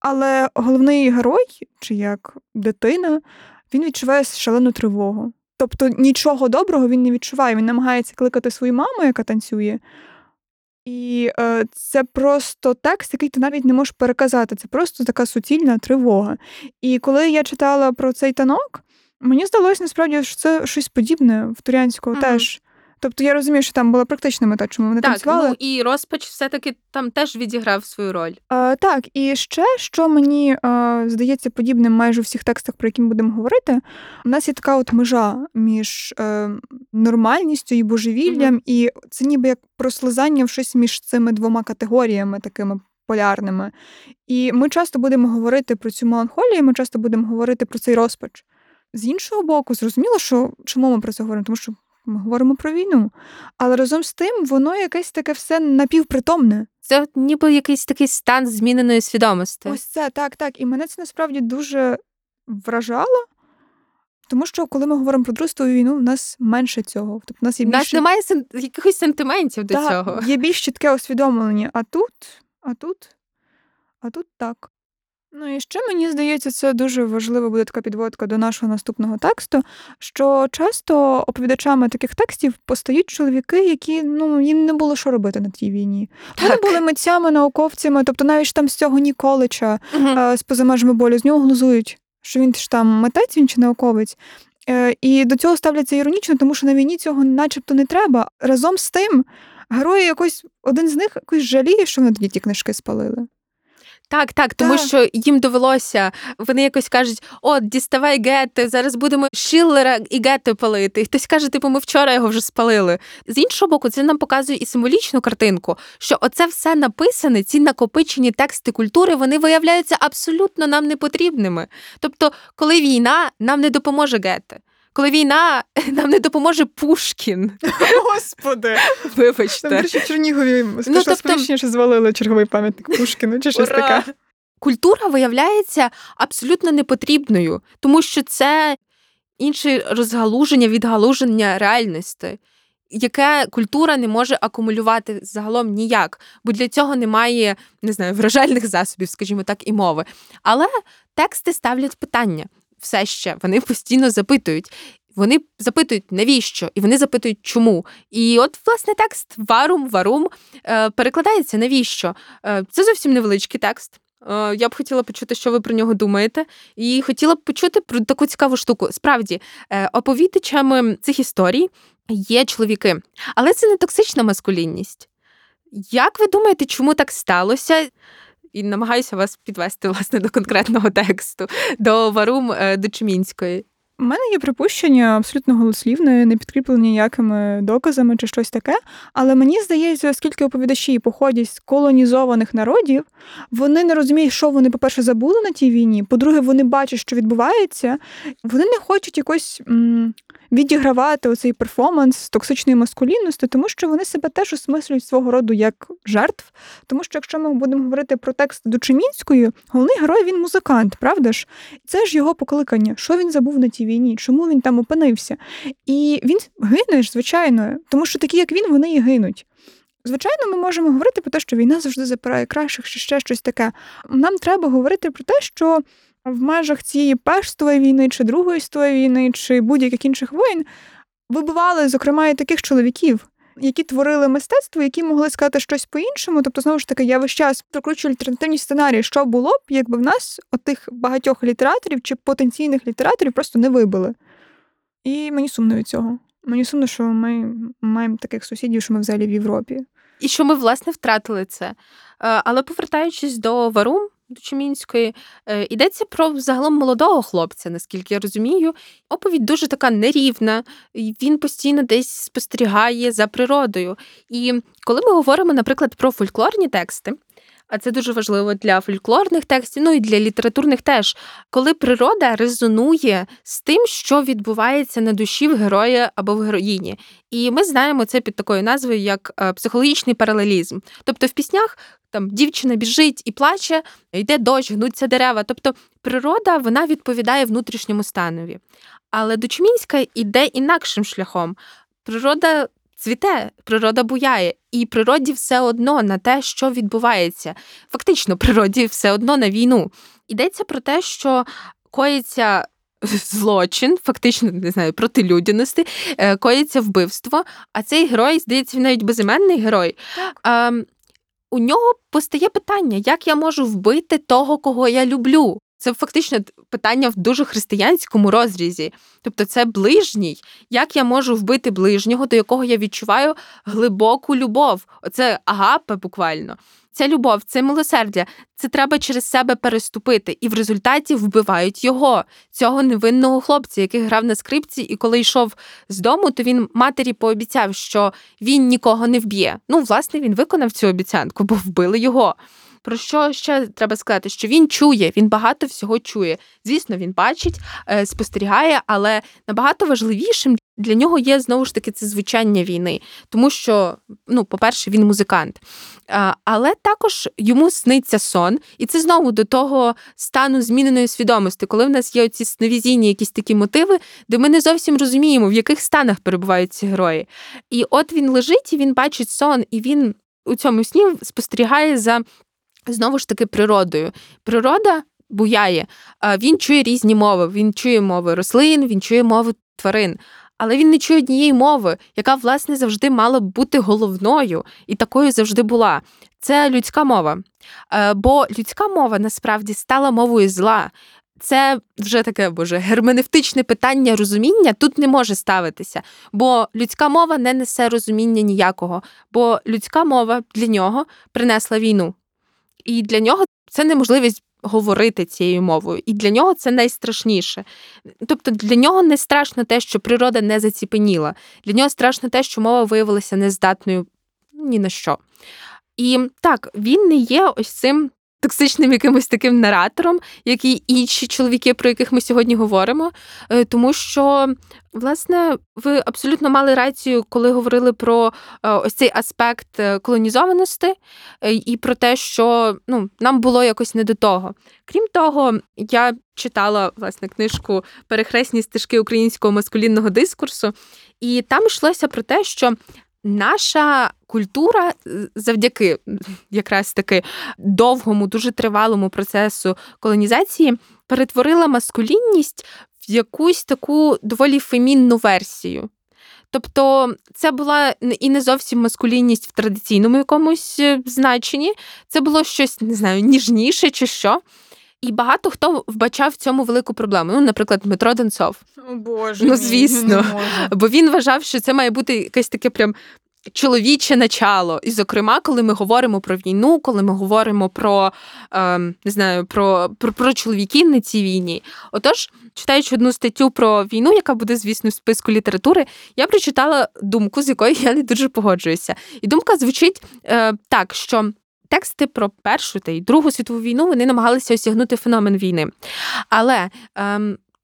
але головний герой, чи як дитина, він відчуває шалену тривогу. Тобто нічого доброго він не відчуває, він намагається кликати свою маму, яка танцює, і це просто текст, який ти навіть не можеш переказати. Це просто така суцільна тривога. І коли я читала про цей танок, мені здалося насправді, що це щось подібне в Турянського теж. Тобто я розумію, що там була практична мета, чому вони танцювали. Так, і розпач все-таки там теж відіграв свою роль. Так, і ще, що мені здається подібним майже у всіх текстах, про які ми будемо говорити, у нас є така от межа між нормальністю і божевіллям, і це ніби як прослизання в щось між цими двома категоріями такими полярними. І ми часто будемо говорити про цю меланхолію, ми часто будемо говорити про цей розпач. З іншого боку, зрозуміло, що чому ми про це говоримо, тому що ми говоримо про війну, але разом з тим воно якесь таке все напівпритомне. Це ніби якийсь такий стан зміненої свідомості. Ось це, так. І мене це насправді дуже вражало, тому що коли ми говоримо про Другу світову війну, в нас менше цього. Тобто в нас є більше... У нас немає якихось сантиментів до цього. Є більш чітке усвідомлення. А тут так. І ще, мені здається, це дуже важлива буде така підводка до нашого наступного тексту, що часто оповідачами таких текстів постають чоловіки, які, їм не було що робити на тій війні. Так. Вони були митцями, науковцями, тобто навіть там з цього Ніколича, з поза межами болю, з нього глузують, що він ж там митець, він чи науковець. І до цього ставляться іронічно, тому що на війні цього начебто не треба. Разом з тим, герої якось, один з них якось жаліє, що вони тоді ті книжки спалили. Так, тому що їм довелося, вони якось кажуть, от, діставай Ґете, зараз будемо Шиллера і Ґете палити. І хтось каже, типу, ми вчора його вже спалили. З іншого боку, це нам показує і символічну картинку, що оце все написане, ці накопичені тексти культури, вони виявляються абсолютно нам непотрібними. Тобто, коли війна, нам не допоможе Ґете. Коли війна, нам не допоможе Пушкін. Господи! Вибачте. Там, речі, в Чернігові сполучніше звалили черговий пам'ятник Пушкіну чи щось таке. Культура виявляється абсолютно непотрібною, тому що це інше розгалуження, відгалуження реальності, яке культура не може акумулювати загалом ніяк, бо для цього немає, не знаю, вражальних засобів, скажімо так, і мови. Але тексти ставлять питання. Все ще, вони постійно запитують. Вони запитують, навіщо? І вони запитують, чому? І от, власне, текст «Варум» перекладається «навіщо?». Це зовсім невеличкий текст. Я б хотіла почути, що ви про нього думаєте. І хотіла б почути про таку цікаву штуку. Справді, оповідачами цих історій є чоловіки. Але це не токсична маскулінність. Як ви думаєте, чому так сталося? І намагаюся вас підвести, власне, до конкретного тексту, до Варум Дучимінської. У мене є припущення абсолютно голослівне, не підкріплені ніякими доказами чи щось таке, але мені здається, оскільки оповідачі походять з колонізованих народів, вони не розуміють, що вони, по-перше, забули на тій війні, по-друге, вони бачать, що відбувається, вони не хочуть якось відігравати оцей перформанс токсичної маскулінності, тому що вони себе теж осмислюють свого роду як жертв, тому що якщо ми будемо говорити про текст Дучимінської, головний герой, він музикант, правда ж? Це ж його покликання, що він забув на тій війні, чому він там опинився. І він гине ж, звичайно, тому що такі, як він, вони і гинуть. Звичайно, ми можемо говорити про те, що війна завжди забирає кращих, чи ще щось таке. Нам треба говорити про те, що в межах цієї Першої світової війни, чи Другої світової війни, чи будь-яких інших воїн вибивали, зокрема, і таких чоловіків, які творили мистецтво, які могли сказати щось по-іншому. Тобто, знову ж таки, я весь час прокручую альтернативні сценарії, що було б, якби в нас отих багатьох літераторів чи потенційних літераторів просто не вибили. І мені сумно від цього. Мені сумно, що ми маємо таких сусідів, що ми взагалі в Європі. І що ми, власне, втратили це. Але повертаючись до Варум Дучимінської, йдеться про загалом молодого хлопця, наскільки я розумію. Оповідь дуже така нерівна, він постійно десь спостерігає за природою. І коли ми говоримо, наприклад, про фольклорні тексти, а це дуже важливо для фольклорних текстів, ну і для літературних теж, коли природа резонує з тим, що відбувається на душі в героя або в героїні. І ми знаємо це під такою назвою, як психологічний паралелізм. Тобто в піснях там дівчина біжить і плаче, йде дощ, гнуться дерева. Тобто природа, вона відповідає внутрішньому станові. Але Дучимінська йде інакшим шляхом. Природа цвіте, природа буяє, і природі все одно на те, що відбувається. Фактично, природі все одно на війну. Йдеться про те, що коїться злочин, фактично, не знаю, проти людяності, коїться вбивство, а цей герой, здається, навіть безіменний герой, у нього постає питання, як я можу вбити того, кого я люблю? Це фактично питання в дуже християнському розрізі. Тобто це ближній. Як я можу вбити ближнього, до якого я відчуваю глибоку любов? Оце агапе буквально. Це любов, це милосердя. Це треба через себе переступити. І в результаті вбивають його, цього невинного хлопця, який грав на скрипці, і коли йшов з дому, то він матері пообіцяв, що він нікого не вб'є. Ну, власне, він виконав цю обіцянку, бо вбили його. Про що ще треба сказати? Що він чує, він багато всього чує. Звісно, він бачить, спостерігає, але набагато важливішим для нього є, знову ж таки, це звучання війни. Тому що, ну, по-перше, він музикант. Але також йому сниться сон. І це знову до того стану зміненої свідомості, коли в нас є оці сновізійні якісь такі мотиви, де ми не зовсім розуміємо, в яких станах перебувають ці герої. І от він лежить, і він бачить сон, і він у цьому сні спостерігає за, знову ж таки, природою. Природа буяє. Він чує різні мови. Він чує мови рослин, він чує мови тварин. Але він не чує однієї мови, яка, власне, завжди мала б бути головною. І такою завжди була. Це людська мова. Бо людська мова, насправді, стала мовою зла. це вже таке, боже, герменевтичне питання розуміння тут не може ставитися, бо людська мова не несе розуміння ніякого, бо людська мова для нього принесла війну. І для нього це неможливість говорити цією мовою. І для нього це найстрашніше. Тобто для нього не страшно те, що природа не заціпеніла. Для нього страшно те, що мова виявилася нездатною ні на що. І так, він не є ось цим токсичним якимось таким наратором, як і інші чоловіки, про яких ми сьогодні говоримо. Тому що, власне, ви абсолютно мали рацію, коли говорили про ось цей аспект колонізованості і про те, що нам було якось не до того. Крім того, я читала, власне, книжку «Перехресні стежки українського маскулінного дискурсу», і там йшлося про те, що наша культура завдяки якраз таки довгому, дуже тривалому процесу колонізації перетворила маскулінність в якусь таку доволі фемінну версію. Тобто це була і не зовсім маскулінність в традиційному якомусь значенні, це було щось, не знаю, ніжніше чи що. І багато хто вбачав в цьому велику проблему. Наприклад, Дмитро Донцов. О, Боже. Звісно. Бо він вважав, що це має бути якесь таке прям чоловіче начало. І, зокрема, коли ми говоримо про війну, коли ми говоримо про, не знаю, про чоловіків на цій війні. Отож, читаючи одну статтю про війну, яка буде, звісно, в списку літератури, я прочитала думку, з якою я не дуже погоджуюся. І думка звучить так, що тексти про Першу та й Другу світову війну, вони намагалися осягнути феномен війни. Але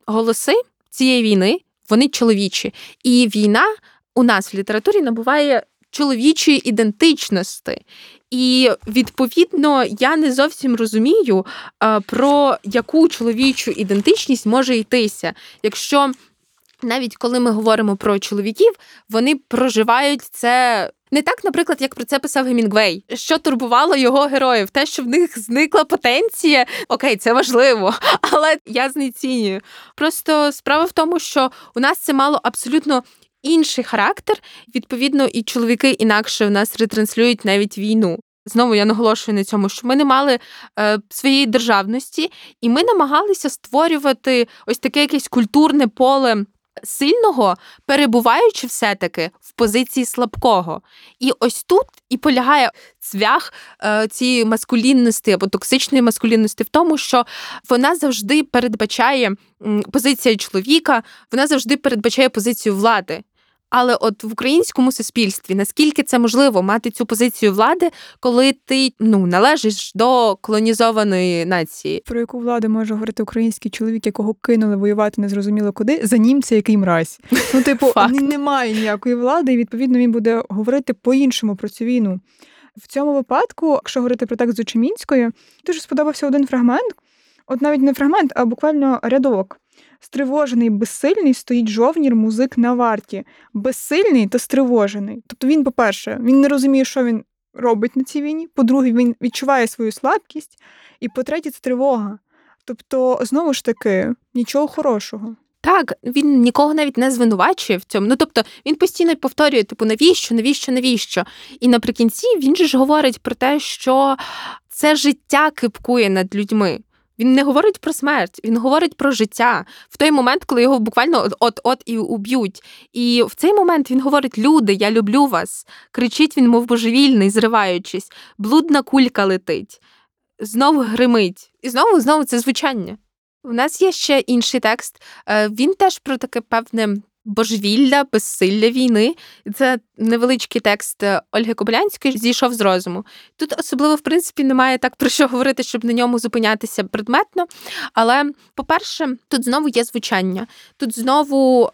голоси цієї війни, вони чоловічі. І війна у нас в літературі набуває чоловічої ідентичності. І, відповідно, я не зовсім розумію, про яку чоловічу ідентичність може йтися. Якщо навіть коли ми говоримо про чоловіків, вони проживають це не так, наприклад, як про це писав Гемінгвей, що турбувало його героїв, те, що в них зникла потенція. Окей, це важливо, але я знецінюю. Просто справа в тому, що у нас це мало абсолютно інший характер. Відповідно, і чоловіки інакше у нас ретранслюють навіть війну. Знову я наголошую на цьому, що ми не мали своєї державності, і ми намагалися створювати ось таке якесь культурне поле сильного, перебуваючи все-таки в позиції слабкого. І ось тут і полягає цвях цієї маскулінності або токсичної маскулінності в тому, що вона завжди передбачає позицію чоловіка, вона завжди передбачає позицію влади. Але от в українському суспільстві наскільки це можливо мати цю позицію влади, коли ти належиш до колонізованої нації? Про яку владу може говорити український чоловік, якого кинули воювати незрозуміло куди, за німця який мразь? Немає ніякої влади, і відповідно він буде говорити по-іншому про цю війну. В цьому випадку, якщо говорити про текст Дучимінської, дуже сподобався один фрагмент, от навіть не фрагмент, а буквально рядок. Стривожений, безсильний стоїть жовнір-музик на варті. Безсильний та стривожений. Тобто він, по-перше, він не розуміє, що він робить на цій війні. По-друге, він відчуває свою слабкість. І, по-третє, це тривога. Тобто, знову ж таки, нічого хорошого. Так, він нікого навіть не звинувачує в цьому. Тобто, він постійно повторює, навіщо? І наприкінці він же ж говорить про те, що це життя кипкує над людьми. Він не говорить про смерть, він говорить про життя. В той момент, коли його буквально от-от і уб'ють. І в цей момент він говорить: «Люди, я люблю вас!» Кричить він, мов божевільний, зриваючись. Блудна кулька летить. Знову гримить. І знову це звучання. У нас є ще інший текст. Він теж про таке певне божевілля, безсилля війни. Це невеличкий текст Ольги Кобилянської «Зійшов з розуму». Тут особливо, в принципі, немає так про що говорити, щоб на ньому зупинятися предметно. Але, по-перше, тут знову є звучання. Тут знову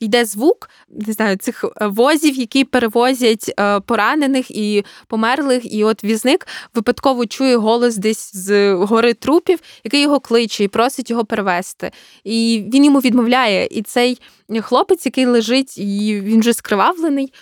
йде звук, не знаю, цих возів, які перевозять поранених і померлих. І от візник випадково чує голос десь з гори трупів, який його кличе і просить його перевезти. І він йому відмовляє. І цей хлопець, який лежить, і він вже скривавлений,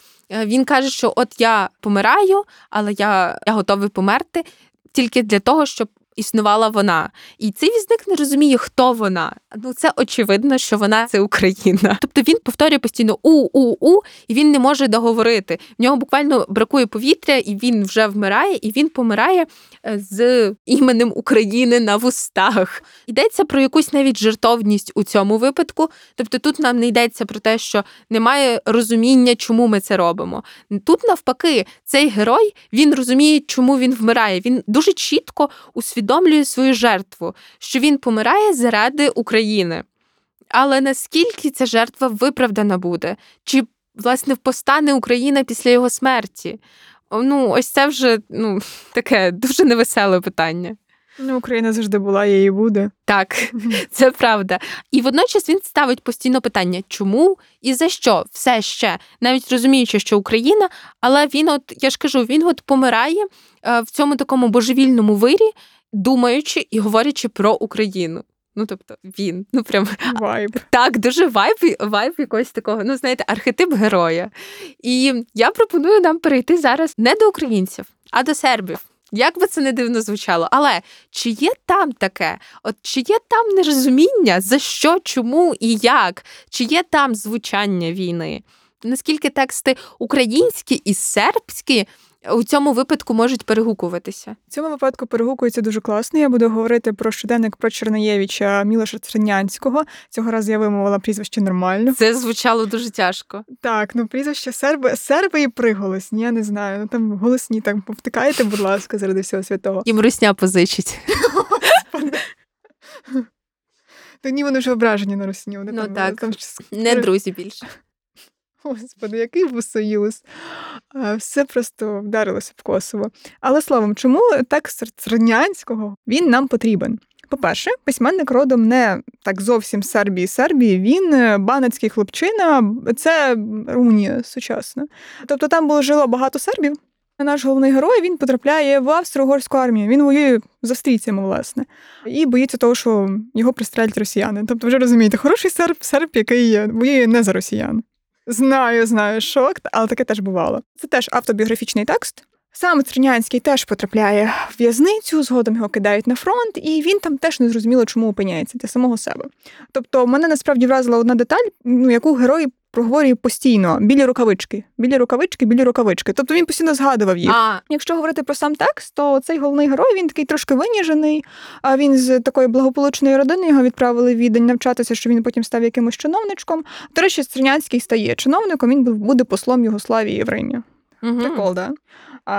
він каже, що от я помираю, але я готовий померти тільки для того, щоб існувала вона. І цей візник не розуміє, хто вона. Ну, це очевидно, що вона – це Україна. Тобто він повторює постійно «у», і він не може договорити. В нього буквально бракує повітря, і він вже вмирає, і він помирає з іменем України на вустах. Йдеться про якусь навіть жертовність у цьому випадку. Тобто тут нам не йдеться про те, що немає розуміння, чому ми це робимо. Тут навпаки, цей герой, він розуміє, чому він вмирає. Він дуже чітко усвідомлює свою жертву, що він помирає заради України. Але наскільки ця жертва виправдана буде? Чи, власне, постане Україна після його смерті? Ну, ось це вже таке дуже невеселе питання. Ну, Україна завжди була, є і буде. Так, це правда. І водночас він ставить постійно питання, чому і за що все ще, навіть розуміючи, що Україна, але він він помирає в цьому такому божевільному вирі, думаючи і говорячи про Україну. Ну, тобто, він, прям... Вайб. Так, дуже вайб якогось такого, архетип героя. І я пропоную нам перейти зараз не до українців, а до сербів. Як би це не дивно звучало, але чи є там таке? Чи є там нерозуміння, за що, чому і як? Чи є там звучання війни? Наскільки тексти українські і сербські у цьому випадку можуть перегукуватися? В цьому випадку перегукується дуже класно. Я буду говорити про щоденник про Чернеєвича Мілоша Црнянського. Цього разу я вимовила прізвище нормально. Це звучало дуже тяжко. Так, прізвище серби і приголосні, я не знаю. Там голосні, так повтикаєте, будь ласка, заради всього святого. Їм русня позичить. Ні, вони вже ображені на русню. Ну так, не друзі більше. Господи, який був союз. Все просто вдарилося в Косово. Але, словом, чому текст Црнянського, він нам потрібен? По-перше, письменник родом не так зовсім з Сербії. Він банатський хлопчина, це Румунія сучасна. Тобто там жило багато сербів. Наш головний герой, він потрапляє в австро-угорську армію. Він воює з австрійцями, власне. І боїться того, що його пристрелять росіяни. Тобто, вже розумієте, хороший серб, який воює не за росіян. Знаю, шок, але таке теж бувало. Це теж автобіографічний текст. Сам Црнянський теж потрапляє в в'язницю, згодом його кидають на фронт, і він там теж незрозуміло, чому опиняється для самого себе. Тобто, мене насправді вразила одна деталь, яку герой проговорює постійно. Білі рукавички. Тобто, він постійно згадував їх. Якщо говорити про сам текст, то цей головний герой, він такий трошки виніжений, а він з такої благополучної родини, його відправили в Відень навчатися, що він потім став якимось чиновничком. До речі, Црнянський стає чиновником, він буде послом Югославії і Євреї. Прикол, да?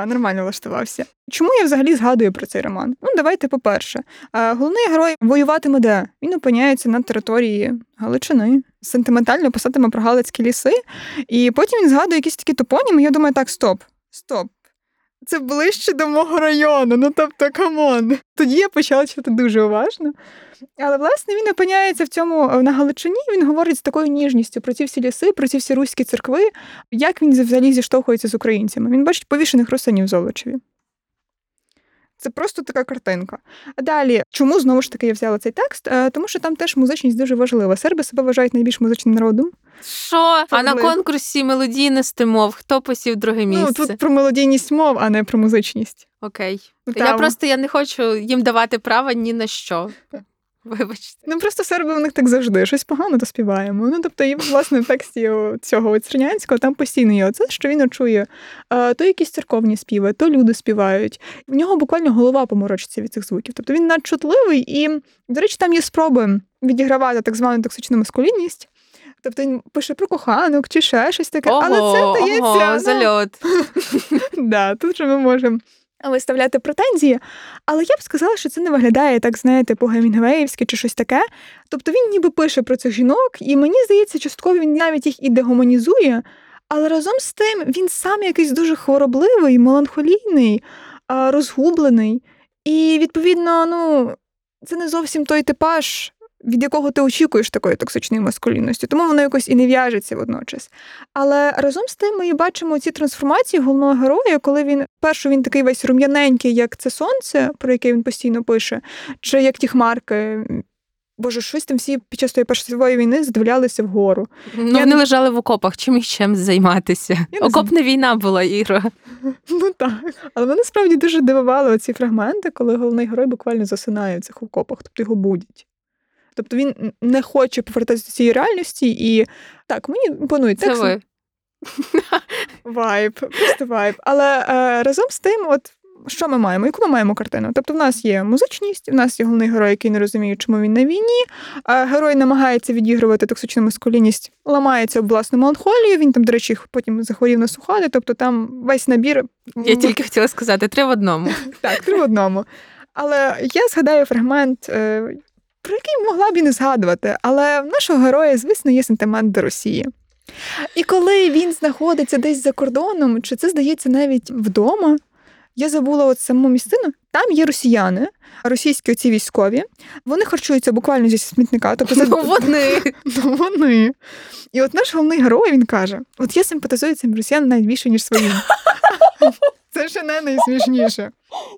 Нормально влаштувався. Чому я взагалі згадую про цей роман? Давайте по-перше. Головний герой воюватиме де? Він опиняється на території Галичини. Сентиментально писатиме про галицькі ліси. І потім він згадує якісь такі топоніми. Я думаю, так, стоп. Це ближче до мого району. Камон. Тоді я почала читати дуже уважно. Але, власне, він опиняється в цьому на Галичині, він говорить з такою ніжністю про ці всі ліси, про ці всі руські церкви, як він взагалі зіштовхується з українцями. Він бачить повішених русинів в Золочеві. Це просто така картинка. Далі, чому, знову ж таки, я взяла цей текст? Тому що там теж музичність дуже важлива. Серби себе вважають найбільш музичним народом. Що? А на конкурсі мелодійності мов хто посів друге місце? Тут про мелодійність мов, а не про музичність. Окей. Я не хочу їм давати права ні на що. Вибачте. Просто серби в них так завжди. Щось погано, то співаємо. І, власне, в тексті цього Црнянського там постійно є оце, що він чує. То якісь церковні співи, то люди співають. В нього буквально голова поморочиться від цих звуків. Тобто він надчутливий і, до речі, там є спроби відігравати так звану токсичну маскулінність. Тобто він пише про коханок чи ще щось таке. Але це вдається... Зальот. Так, тут же ми можемо... виставляти претензії, але я б сказала, що це не виглядає так, по-гемінгвеївськи чи щось таке. Тобто він ніби пише про цих жінок, і мені здається, частково він навіть їх і дегуманізує, але разом з тим він сам якийсь дуже хворобливий, меланхолійний, розгублений. І, відповідно, це не зовсім той типаж, від якого ти очікуєш такої токсичної маскулінності. Тому воно якось і не в'яжеться водночас. Але разом з тим ми бачимо ці трансформації головного героя, коли він такий весь рум'яненький, як це сонце, про яке він постійно пише, чи як ті хмарки, Боже, щось там всі під час тої Першої світової війни здивлялися вгору. Ну, вони лежали в окопах, чим і чим займатися. Окопна війна була, Іра. Ну так. Але мене справді дуже дивували оці фрагменти, коли головний герой буквально засинає в цих окопах, тобто його будять. Тобто він не хоче повертатися до цієї реальності і так, мені імпонує текст. Це ви. Вайб, просто вайб. Але разом з тим, от що ми маємо? Яку ми маємо картину? Тобто в нас є музичність, в нас є головний герой, який не розуміє, чому він на війні. Герой намагається відігрувати токсичну маскулінність, ламається об власну меланхолію. Він там, до речі, потім захворів на сухари. Тобто там весь набір... Я тільки хотіла сказати, 3 в 1. Так, 3 в 1. Але я згадаю фрагмент, про який могла б і не згадувати. Але в нашого героя, звісно, є сентимент до Росії. І коли він знаходиться десь за кордоном, чи це здається навіть вдома, я забула от саму місцину. Там є росіяни, російські оці військові. Вони харчуються буквально зі смітника. Тобто вони. І от наш головний герой, він каже, от я симпатизую цим росіянам навіть більше, ніж своїм. Це ще не найсмішніше.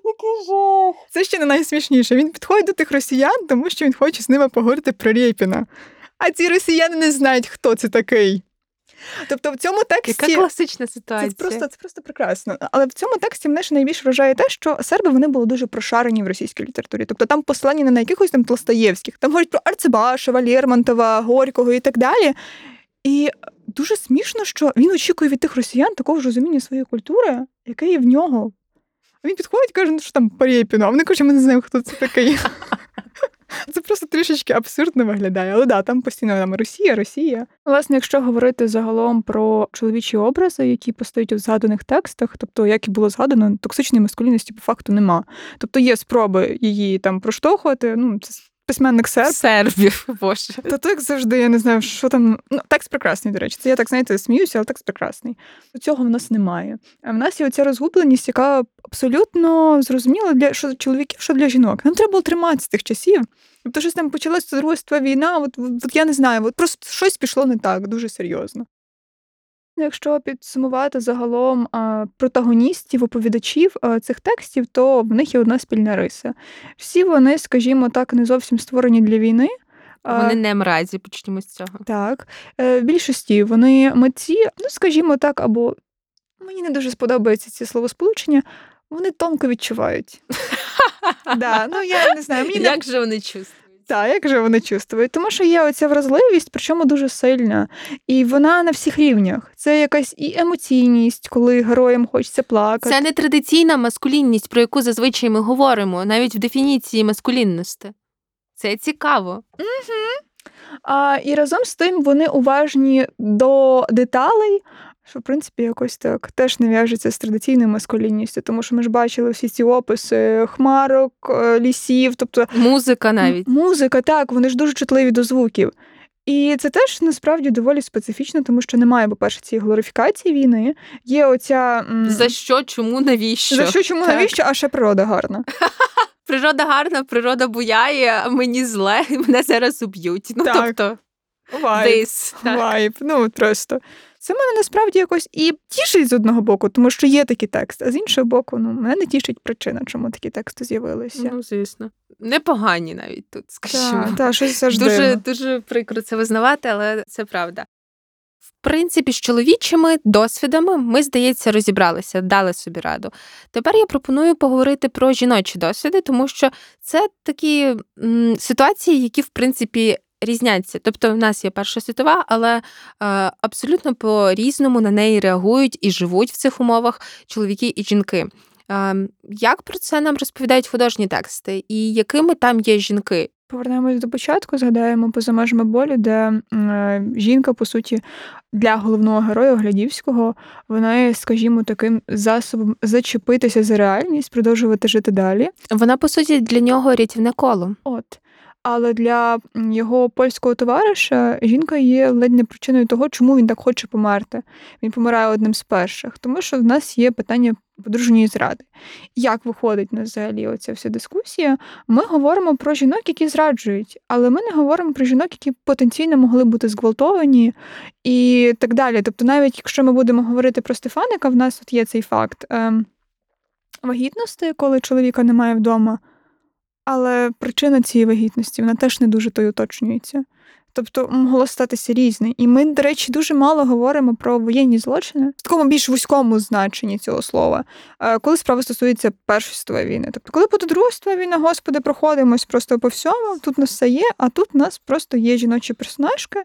Який жах. Це ще не найсмішніше. Він підходить до тих росіян, тому що він хоче з ними поговорити про Рєпіна. А ці росіяни не знають, хто це такий. Тобто в цьому тексті... Яка класична ситуація. Це просто прекрасно. Але в цьому тексті мене ще найбільше вражає те, що серби, вони були дуже прошарені в російській літературі. Тобто там послання не на якихось там Тластаєвських. Там говорять про Арцебашева, Лермонтова, Горького і так далі. І дуже смішно, що він очікує від тих росіян такого ж розуміння своєї культури, яке є в нього. Він підходить і каже, що там по Рєпіну. А вони кажуть, ми не знаємо, хто це такий. Це просто трішечки абсурдно виглядає. Але да, там постійно там Росія. Власне, якщо говорити загалом про чоловічі образи, які постають у згаданих текстах, тобто, як і було згадано, токсичної маскулінності по факту нема. Тобто є спроби її там проштовхувати, це письменник сербів, боже. Та то, як завжди, я не знаю, що там... Текст прекрасний, до речі. Це я так, сміюся, але текст прекрасний. Цього в нас немає. А в нас є оця розгубленість, яка абсолютно зрозуміла для що чоловіків, що для жінок. Нам треба було триматися тих часів. Тобто щось там почалася Друга світова війна, от я не знаю, от просто щось пішло не так, дуже серйозно. Якщо підсумувати загалом протагоністів, оповідачів цих текстів, то в них є одна спільна риса. Всі вони, скажімо так, не зовсім створені для війни. Вони не мразі, почнемо з цього. Так. В більшості вони митці, скажімо так, або мені не дуже сподобаються ці словосполучення, вони тонко відчувають. Да, я не знаю. Як же вони чувствують? Так, як же вони чувствують? Тому що є оця вразливість, причому дуже сильна. І вона на всіх рівнях. Це якась і емоційність, коли героям хочеться плакати. Це не традиційна маскулінність, про яку зазвичай ми говоримо, навіть в дефініції маскулінності. Це цікаво. Угу. І разом з тим вони уважні до деталей, що, в принципі, якось так теж не в'яжеться з традиційною маскулінністю, тому що ми ж бачили всі ці описи хмарок, лісів, тобто... Музика навіть. Музика, так, вони ж дуже чутливі до звуків. І це теж, насправді, доволі специфічно, тому що немає, по-перше, цієї глорифікації війни, є оця... За що, чому, навіщо. За що, чому, так. Навіщо, а ще природа гарна. Природа гарна, природа буяє, а мені зле, мене зараз уб'ють. Тобто... Вайб, просто... Це мене насправді якось і тішить з одного боку, тому що є такий текст, а з іншого боку, мене не тішить причина, чому такі тексти з'явилися. Звісно. Непогані навіть тут, скажімо. Так, щось завжди. Дуже, дуже прикро це визнавати, але це правда. В принципі, з чоловічими досвідами ми, здається, розібралися, дали собі раду. Тепер я пропоную поговорити про жіночі досвіди, тому що це такі ситуації, які, в принципі, різняться. Тобто в нас є Перша світова, але абсолютно по-різному на неї реагують і живуть в цих умовах чоловіки і жінки. Як про це нам розповідають художні тексти? І якими там є жінки? Повернемось до початку, згадаємо «Поза межами болю», де жінка, по суті, для головного героя Оглядівського, вона є, скажімо, таким засобом зачепитися за реальність, продовжувати жити далі. Вона, по суті, для нього рятівне коло. От. Але для його польського товариша жінка є ледь не причиною того, чому він так хоче померти. Він помирає одним з перших, тому що в нас є питання подружньої зради. Як виходить на взагалі оця вся дискусія? Ми говоримо про жінок, які зраджують, але ми не говоримо про жінок, які потенційно могли бути зґвалтовані і так далі. Тобто навіть якщо ми будемо говорити про Стефаника, в нас от є цей факт вагітності, коли чоловіка немає вдома, Але причина цієї вагітності, вона теж не дуже то й уточнюється. Тобто могло статися різне. І ми, до речі, дуже мало говоримо про воєнні злочини в такому більш вузькому значенні цього слова, коли справа стосується Першої світової війни. Тобто, коли буде Друга світова війна, господи, проходимось просто по всьому, тут нас все є, а тут у нас просто є жіночі персонажки,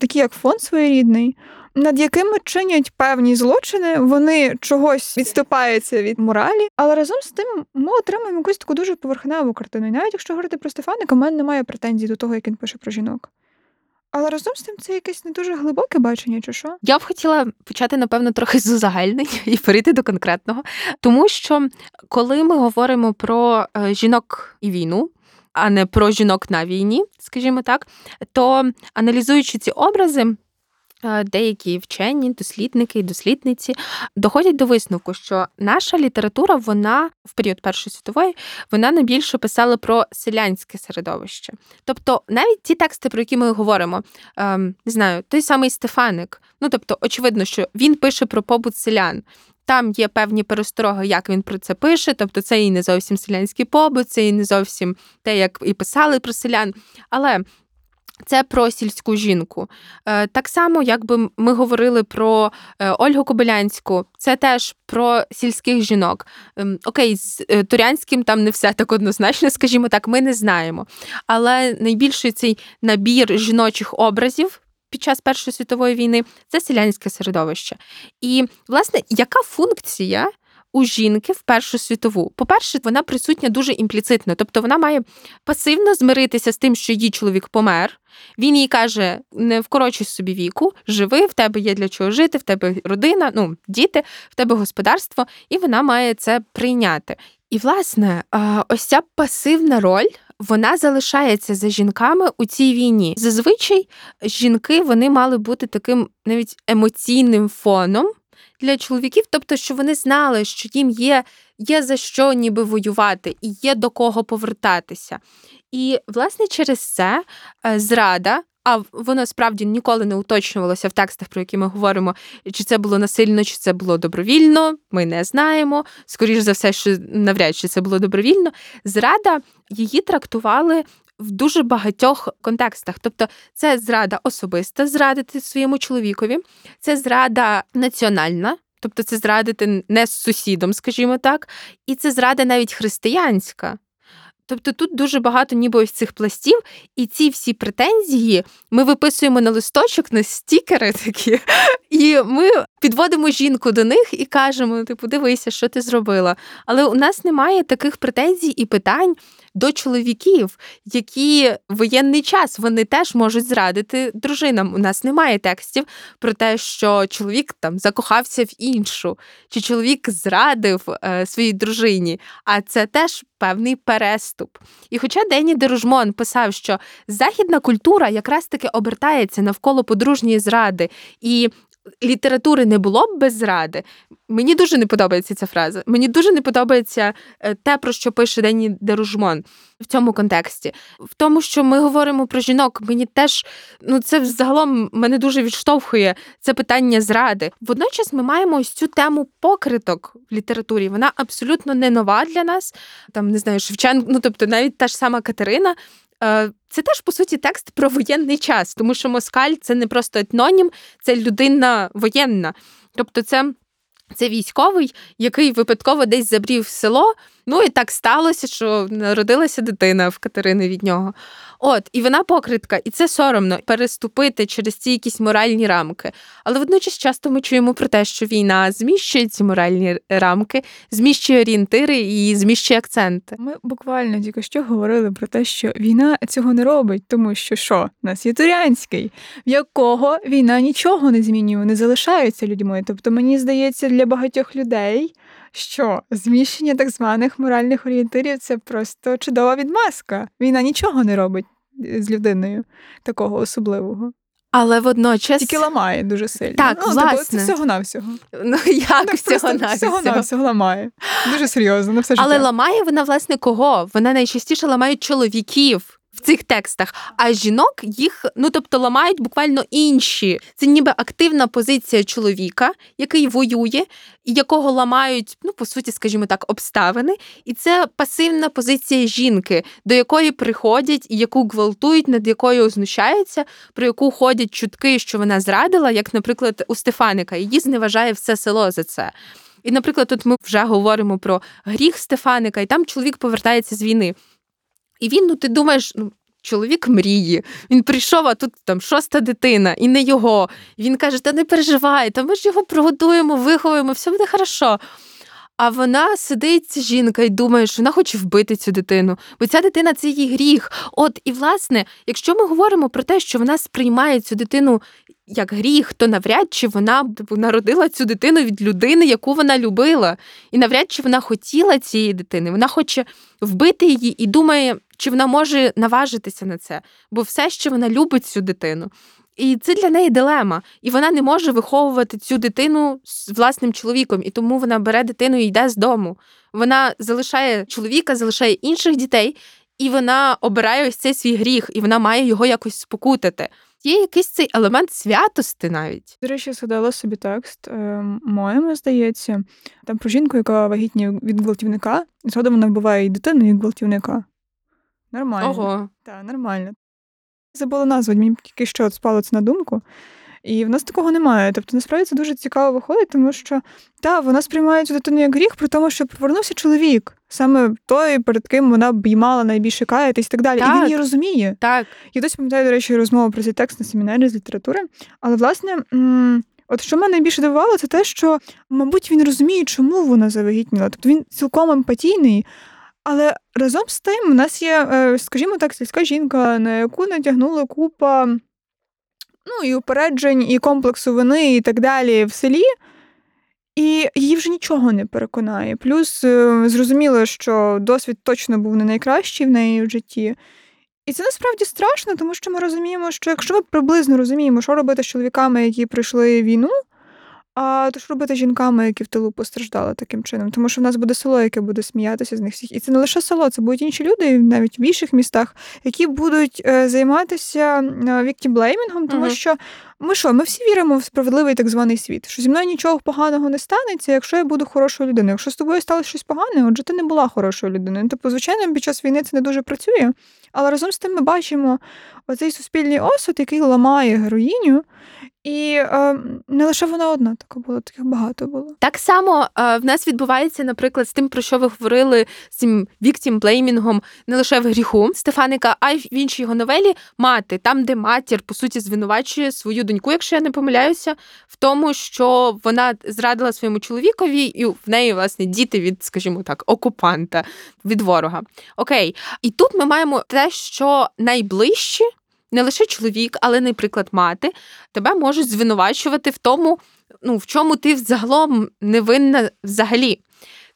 такі як фон своєрідний, над якими чинять певні злочини, вони чогось відступаються від моралі, але разом з тим ми отримуємо якусь таку дуже поверхневу картину. І навіть якщо говорити про Стефаника, у мене немає претензій до того, як він пише про жінок. Але разом з тим це якесь не дуже глибоке бачення, чи що? Я б хотіла почати, напевно, трохи з узагальнення і перейти до конкретного. Тому що, коли ми говоримо про жінок і війну, а не про жінок на війні, скажімо так, то, аналізуючи ці образи, деякі вчені, дослідники і дослідниці доходять до висновку, що наша література, вона в період Першої світової, вона найбільше писала про селянське середовище. Тобто навіть ті тексти, про які ми говоримо, не знаю, той самий Стефаник, ну тобто очевидно, що він пише про побут селян. Там є певні перестороги, як він про це пише, тобто це і не зовсім селянський побут, це і не зовсім те, як і писали про селян, але... Це про сільську жінку. Так само, якби ми говорили про Ольгу Кобилянську, це теж про сільських жінок. Окей, з Турянським там не все так однозначно, скажімо так, ми не знаємо. Але найбільший цей набір жіночих образів під час Першої світової війни – це селянське середовище. І, власне, яка функція у жінки в Першу світову? По-перше, вона присутня дуже імпліцитно. Тобто вона має пасивно змиритися з тим, що її чоловік помер. Він їй каже, не вкорочуй собі віку, живи, в тебе є для чого жити, в тебе родина, ну, діти, в тебе господарство, і вона має це прийняти. І, власне, ось ця пасивна роль, вона залишається за жінками у цій війні. Зазвичай жінки, вони мали бути таким навіть емоційним фоном для чоловіків, тобто, що вони знали, що їм є за що ніби воювати і є до кого повертатися. І, власне, через це зрада, а воно справді ніколи не уточнювалося в текстах, про які ми говоримо, чи це було насильно, чи це було добровільно, ми не знаємо. Скоріше за все, що навряд чи це було добровільно. Зрада, її трактували в дуже багатьох контекстах. Тобто це зрада особиста, зрадити своєму чоловікові, це зрада національна, тобто це зрадити не з сусідом, скажімо так, і це зрада навіть християнська. Тобто тут дуже багато ніби ось цих пластів, і ці всі претензії ми виписуємо на листочок, на стікери такі, і ми підводимо жінку до них і кажемо, типу, дивися, що ти зробила. Але у нас немає таких претензій і питань до чоловіків, які в воєнний час, вони теж можуть зрадити дружинам. У нас немає текстів про те, що чоловік там закохався в іншу, чи чоловік зрадив своїй дружині, а це теж певний переступ. І хоча Дені Деружмон писав, що західна культура якраз таки обертається навколо подружньої зради, і літератури не було б без зради. Мені дуже не подобається ця фраза. Мені дуже не подобається те, про що пише Дені Деружмон в цьому контексті. В тому, що ми говоримо про жінок, мені теж, ну це взагалом мене дуже відштовхує це питання зради. Водночас ми маємо ось цю тему покриток в літературі. Вона абсолютно не нова для нас. Там, не знаю, Шевченко, ну тобто навіть та ж сама Катерина. Це теж, по суті, текст про воєнний час, тому що москаль – це не просто етнонім, це людина воєнна. Тобто це військовий, який випадково десь забрів в село, ну і так сталося, що народилася дитина в Катерини від нього. От, і вона покритка, і це соромно, переступити через ці якісь моральні рамки. Але водночас часто ми чуємо про те, що війна зміщує ці моральні рамки, зміщує орієнтири і зміщує акценти. Ми буквально тільки що говорили про те, що війна цього не робить, тому що що? Нас є Турянський, в якого війна нічого не змінює, вони залишаються людьми. Тобто, мені здається, для багатьох людей, що зміщення так званих моральних орієнтирів – це просто чудова відмазка. Війна нічого не робить з людиною такого особливого. Але водночас... Тільки ламає дуже сильно. Так, ну, власне. Тобто, це всього-навсього. Ну, як всього-навсього? Всього-навсього ламає. Дуже серйозно, на все життя. Але ламає вона, власне, кого? Вона найчастіше ламає чоловіків. в цих текстах, а жінок їх, ну, тобто, ламають буквально інші. Це ніби активна позиція чоловіка, який воює, і якого ламають, ну, по суті, скажімо так, обставини. І це пасивна позиція жінки, до якої приходять і яку гвалтують, над якою знущаються, про яку ходять чутки, що вона зрадила, як, наприклад, у Стефаника. Її зневажає все село за це. І, наприклад, тут ми вже говоримо про гріх Стефаника, і там чоловік повертається з війни. І він, ну, ти думаєш, ну, чоловік мрії, він прийшов, а тут там шоста дитина, і не його. Він каже, та не переживай, та ми ж його прогодуємо, виховуємо, все буде хорошо. А вона сидить, жінка, і думає, що вона хоче вбити цю дитину, бо ця дитина – це її гріх. От, і, власне, якщо ми говоримо про те, що вона сприймає цю дитину як гріх, то навряд чи вона народила цю дитину від людини, яку вона любила. І навряд чи вона хотіла цієї дитини. Вона хоче вбити її і думає, чи вона може наважитися на це. Бо все ще вона любить цю дитину. І це для неї дилема. І вона не може виховувати цю дитину з власним чоловіком. І тому вона бере дитину і йде з дому. Вона залишає чоловіка, залишає інших дітей, і вона обирає ось цей свій гріх, і вона має його якось спокутати. Є якийсь цей елемент святости навіть. До речі, згадала собі текст моєму, здається, там про жінку, яка вагітна від гвалтівника, і згодом вона вбиває і дитину, і гвалтівника. Нормально. Ого. Так, нормально. Забула назву, мені тільки що спало це на думку. І в нас такого немає. Тобто, насправді, це дуже цікаво виходить, тому що, вона сприймає цю дитину як гріх, при тому, що повернувся чоловік. Саме той, перед ким вона б мала найбільше каятись і так далі. Так. І він її розуміє. Так. Я досі пам'ятаю, до речі, розмову про цей текст на семінарі з літератури. Але, власне, от що мене найбільше дивувало, це те, що, мабуть, він розуміє, чому вона завагітніла. Тобто, він цілком емпатійний. Але разом з тим у нас є, скажімо так, сільська жінка, на яку натягнула купа, ну, і упереджень, і комплексу вини, і так далі в селі. І її вже нічого не переконає. Плюс зрозуміло, що досвід точно був не найкращий в неї в житті. І це насправді страшно, тому що ми розуміємо, що якщо ми приблизно розуміємо, що робити з чоловіками, які пройшли війну, а то що робити з жінками, які в тилу постраждали таким чином. Тому що в нас буде село, яке буде сміятися з них всіх. І це не лише село, це будуть інші люди, навіть в більших містах, які будуть займатися віктімблеймінгом, тому що ми всі віримо в справедливий так званий світ, що зі мною нічого поганого не станеться, якщо я буду хорошою людиною. Якщо з тобою сталося щось погане, отже, ти не була хорошою людиною. Тобто, звичайно, під час війни це не дуже працює, але разом з тим ми бачимо оцей суспільний осуд, який ламає героїню, і не лише вона одна така була, таких багато було. Так само в нас відбувається, наприклад, з тим, про що ви говорили, з цим віктімблеймінгом, не лише в гріху Стефаника, а й в іншій його новелі «Мати», там, де матір, по суті, звинувачує свою доньку, якщо я не помиляюся, в тому, що вона зрадила своєму чоловікові, і в неї, власне, діти від, скажімо так, окупанта, від ворога. Окей. І тут ми маємо те, що найближчі, не лише чоловік, але, наприклад, мати, тебе можуть звинувачувати в тому, ну, в чому ти взагалом невинна взагалі.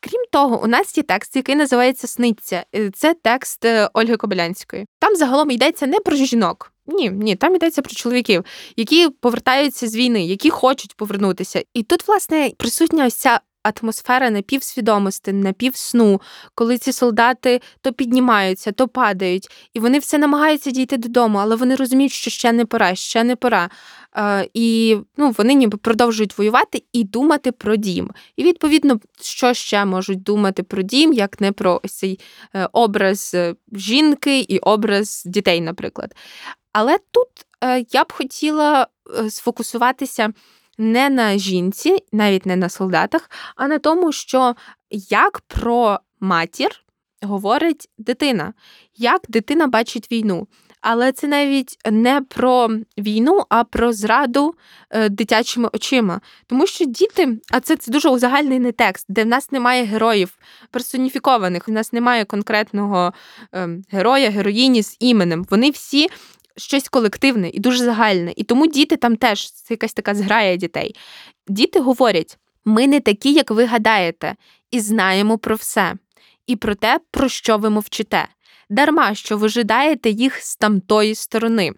Крім того, у нас є текст, який називається «Сниця». Це текст Ольги Кобилянської. Там загалом йдеться не про жінок. Ні, там йдеться про чоловіків, які повертаються з війни, які хочуть повернутися. І тут, власне, присутня ось ця атмосфера напівсвідомості, напівсну, коли ці солдати то піднімаються, то падають, і вони все намагаються дійти додому, але вони розуміють, що ще не пора. І, ну, вони ніби продовжують воювати і думати про дім. І, відповідно, що ще можуть думати про дім, як не про ось цей образ жінки і образ дітей, наприклад. Але тут я б хотіла сфокусуватися не на жінці, навіть не на солдатах, а на тому, що як про матір говорить дитина, як дитина бачить війну. Але це навіть не про війну, а про зраду дитячими очима. Тому що діти, а це дуже узагальнений текст, де в нас немає героїв персоніфікованих, в нас немає конкретного героя, героїні з іменем. Вони всі щось колективне і дуже загальне. І тому діти там теж, це якась така зграя дітей. Діти говорять, ми не такі, як ви гадаєте, і знаємо про все, і про те, про що ви мовчите. Дарма, що ви жадаєте їх з тамтої сторони.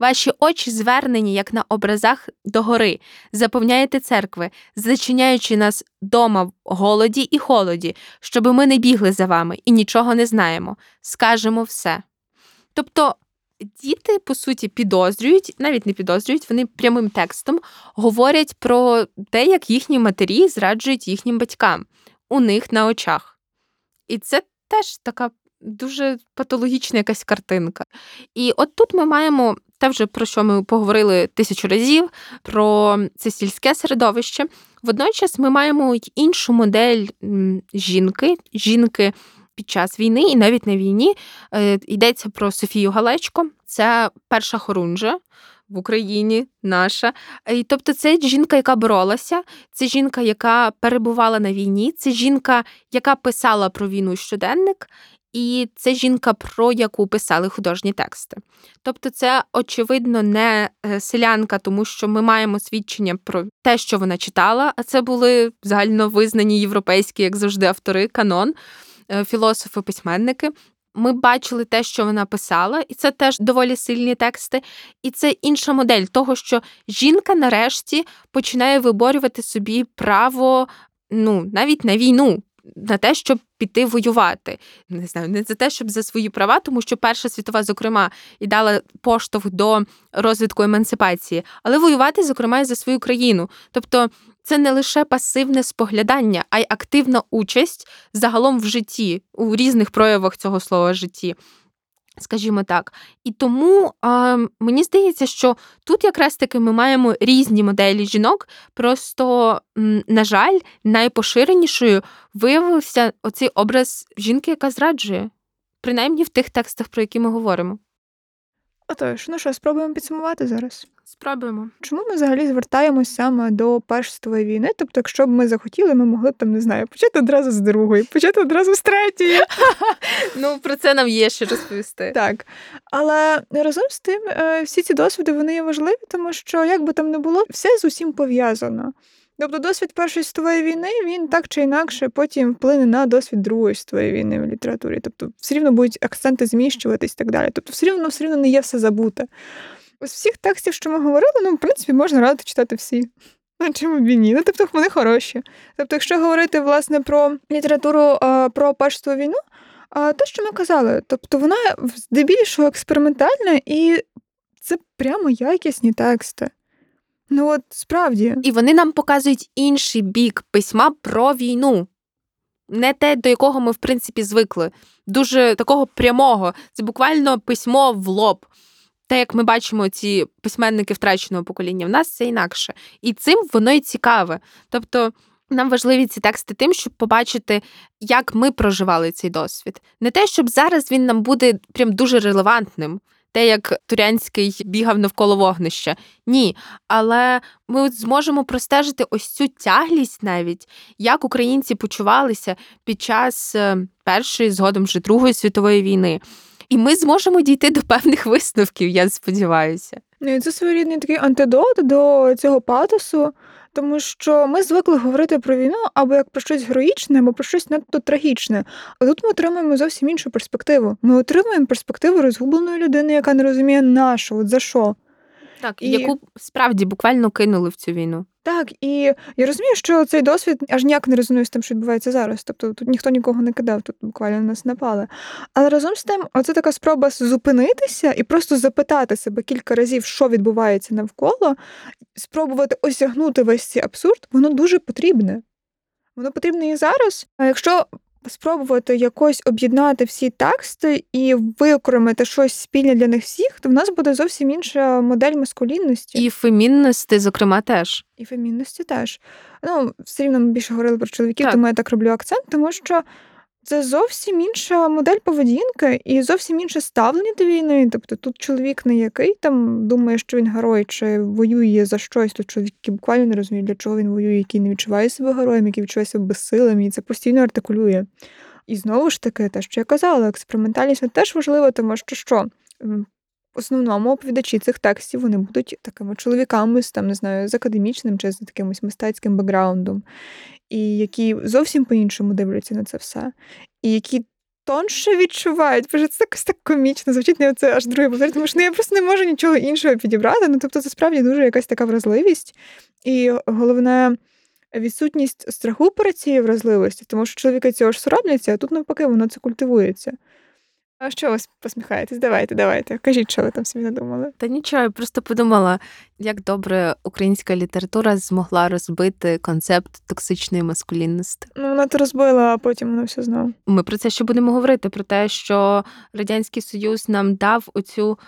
Ваші очі звернені, як на образах, догори. Заповняєте церкви, зачиняючи нас дома в голоді і холоді, щоби ми не бігли за вами і нічого не знаємо. Скажемо все. Тобто діти, по суті, підозрюють, навіть не підозрюють, вони прямим текстом говорять про те, як їхні матері зраджують їхнім батькам у них на очах. І це теж така дуже патологічна якась картинка. І от тут ми маємо те вже, про що ми поговорили тисячу разів, про це сільське середовище. Водночас ми маємо іншу модель жінки під час війни і навіть на війні. Йдеться про Софію Галечко. Це перша хорунжа в Україні наша. І, тобто це жінка, яка боролася, це жінка, яка перебувала на війні, це жінка, яка писала про війну щоденник, і це жінка, про яку писали художні тексти. Тобто це, очевидно, не селянка, тому що ми маємо свідчення про те, що вона читала, а це були загальновизнані європейські, як завжди, автори, канон, філософи, письменники. Ми бачили те, що вона писала, і це теж доволі сильні тексти. І це інша модель того, що жінка нарешті починає виборювати собі право, навіть на війну, на те, щоб піти воювати. Не знаю, не за те, щоб за свої права, тому що Перша світова, зокрема, і дала поштовх до розвитку емансипації, але воювати, зокрема, і за свою країну. Тобто це не лише пасивне споглядання, а й активна участь загалом в житті, у різних проявах цього слова «житті», скажімо так. І тому мені здається, що тут якраз таки ми маємо різні моделі жінок, просто, на жаль, найпоширенішою виявився оцей образ жінки, яка зраджує, принаймні в тих текстах, про які ми говоримо. Отож, спробуємо підсумувати зараз? Спробуємо. Чому ми взагалі звертаємось саме до Першої світової війни? Тобто, якщо б ми захотіли, ми могли б почати одразу з другої, почати одразу з третьої. Про це нам є ще розповісти. Так. Але разом з тим, всі ці досвіди, вони є важливі, тому що, як би там не було, все з усім пов'язано. Тобто досвід Першої світової війни, він так чи інакше потім вплине на досвід Другої світової війни в літературі. Тобто все рівно будуть акценти зміщуватись і так далі. Тобто все рівно не є все забуте. З всіх текстів, що ми говорили, в принципі, можна радити читати всі. Чому б і ні? Тобто вони хороші. Тобто якщо говорити, власне, про літературу, про Першу світову війну, те, що ми казали, тобто вона здебільшого експериментальна, і це прямо якісні тексти. Справді. І вони нам показують інший бік письма про війну. Не те, до якого ми, в принципі, звикли. Дуже такого прямого. Це буквально письмо в лоб. Те, як ми бачимо ці письменники втраченого покоління, в нас це інакше. І цим воно і цікаве. Тобто нам важливі ці тексти тим, щоб побачити, як ми проживали цей досвід. Не те, щоб зараз він нам буде прям дуже релевантним. Те, як Турянський бігав навколо вогнища. Ні, але ми зможемо простежити ось цю тяглість навіть, як українці почувалися під час Першої, згодом вже Другої світової війни. І ми зможемо дійти до певних висновків, я сподіваюся. І це своєрідний такий антидот до цього патосу, тому що ми звикли говорити про війну або як про щось героїчне, або про щось надто трагічне. А тут ми отримуємо зовсім іншу перспективу. Ми отримуємо перспективу розгубленої людини, яка не розуміє нашу, за що. Так, яку справді буквально кинули в цю війну. Так, і я розумію, що цей досвід аж ніяк не резонує з тим, що відбувається зараз. Тобто тут ніхто нікого не кидав, тут буквально на нас напали. Але разом з тим, оце така спроба зупинитися і просто запитати себе кілька разів, що відбувається навколо, спробувати осягнути весь цей абсурд, воно дуже потрібне. Воно потрібне і зараз. А якщо спробувати якось об'єднати всі тексти і використати щось спільне для них всіх, то в нас буде зовсім інша модель маскулінності. І фемінності, зокрема, теж. І фемінності теж. Все рівно ми більше говорили про чоловіків, так. Тому я так роблю акцент, тому що це зовсім інша модель поведінки і зовсім інше ставлення до війни. Тобто тут чоловік не який там думає, що він герой, чи воює за щось. Тут чоловік, який буквально не розуміє, для чого він воює, який не відчуває себе героєм, який відчуває себе безсилим, і це постійно артикулює. І знову ж таки, те, що я казала, експериментальність теж важлива, тому що в основному оповідачі цих текстів, вони будуть такими чоловіками з академічним чи з якимось мистецьким бекграундом, і які зовсім по-іншому дивляться на це все, і які тонше відчувають. Боже, це якось так комічно звучить, не це аж другий повторюю, тому що я просто не можу нічого іншого підібрати. Тобто це справді дуже якась така вразливість, і головне відсутність страху перед цією вразливості, тому що чоловіки цього ж соромляться, а тут навпаки воно це культивується. А що ви посміхаєтесь? Давайте. Кажіть, що ви там собі надумали. Та нічого, я просто подумала, як добре українська література змогла розбити концепт токсичної маскулінності. Ну, вона то розбила, а потім вона все знала. Ми про це ще будемо говорити, про те, що Радянський Союз нам дав оцю,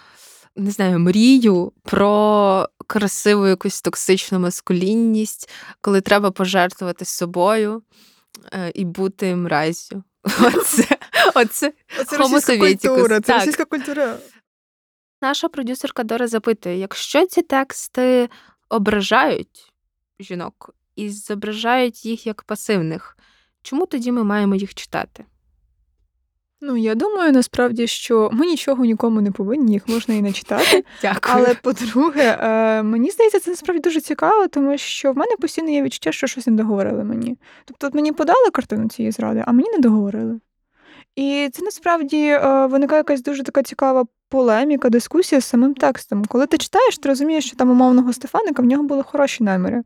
не знаю, мрію про красиву якусь токсичну маскулінність, коли треба пожертвувати собою і бути мразю. Оце російська культура. Це російська культура. Наша продюсерка Дора запитує, якщо ці тексти ображають жінок і зображають їх як пасивних, чому тоді ми маємо їх читати? Ну, я думаю, насправді, що ми нічого нікому не повинні, їх можна і не читати. Дякую. Але, по-друге, мені здається, це насправді дуже цікаво, тому що в мене постійно є відчуття, що щось не договорили мені. Тобто, от мені подали картину цієї зради, а мені не договорили. І це, насправді, виникає якась дуже така цікава полеміка, дискусія з самим текстом. Коли ти читаєш, ти розумієш, що там умовного Стефаника, в нього були хороші наміри.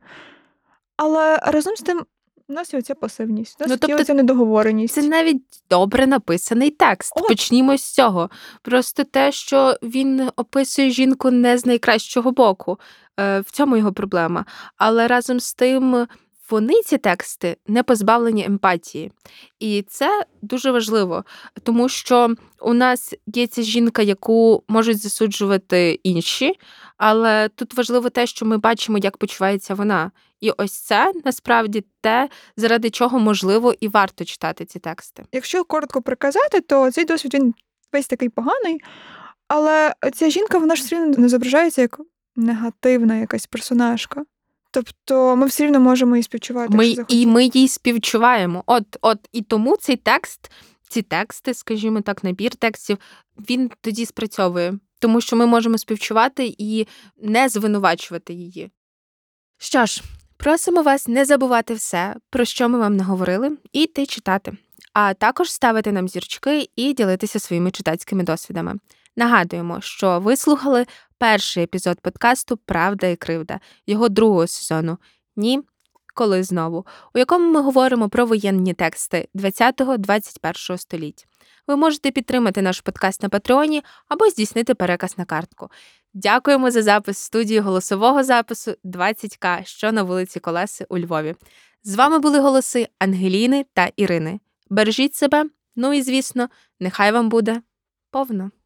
Але разом з тим, у нас є оця пасивність, у нас є оця недоговореність. Це навіть добре написаний текст. От. Почнімо з цього. Просто те, що він описує жінку не з найкращого боку. В цьому його проблема. Але разом з тим, вони, ці тексти, не позбавлені емпатії. І це дуже важливо, тому що у нас є ця жінка, яку можуть засуджувати інші, але тут важливо те, що ми бачимо, як почувається вона. І ось це, насправді, те, заради чого можливо і варто читати ці тексти. Якщо коротко приказати, то цей досвід, він весь такий поганий, але ця жінка, вона ж все рівно не зображається як негативна якась персонажка. Тобто ми все рівно можемо її співчувати. Ми її співчуваємо. От і тому цей текст, ці тексти, скажімо так, набір текстів, він тоді спрацьовує. Тому що ми можемо співчувати і не звинувачувати її. Що ж, просимо вас не забувати все, про що ми вам наговорили, і йти читати. А також ставити нам зірочки і ділитися своїми читацькими досвідами. Нагадуємо, що ви слухали перший епізод подкасту «Правда і кривда» його другого сезону «Ні, коли знову», у якому ми говоримо про воєнні тексти 20-21 століть. Ви можете підтримати наш подкаст на Патреоні або здійснити переказ на картку. Дякуємо за запис студії голосового запису 20К, що на вулиці Колеси у Львові. З вами були голоси Ангеліни та Ірини. Бережіть себе, ну і, звісно, нехай вам буде повно.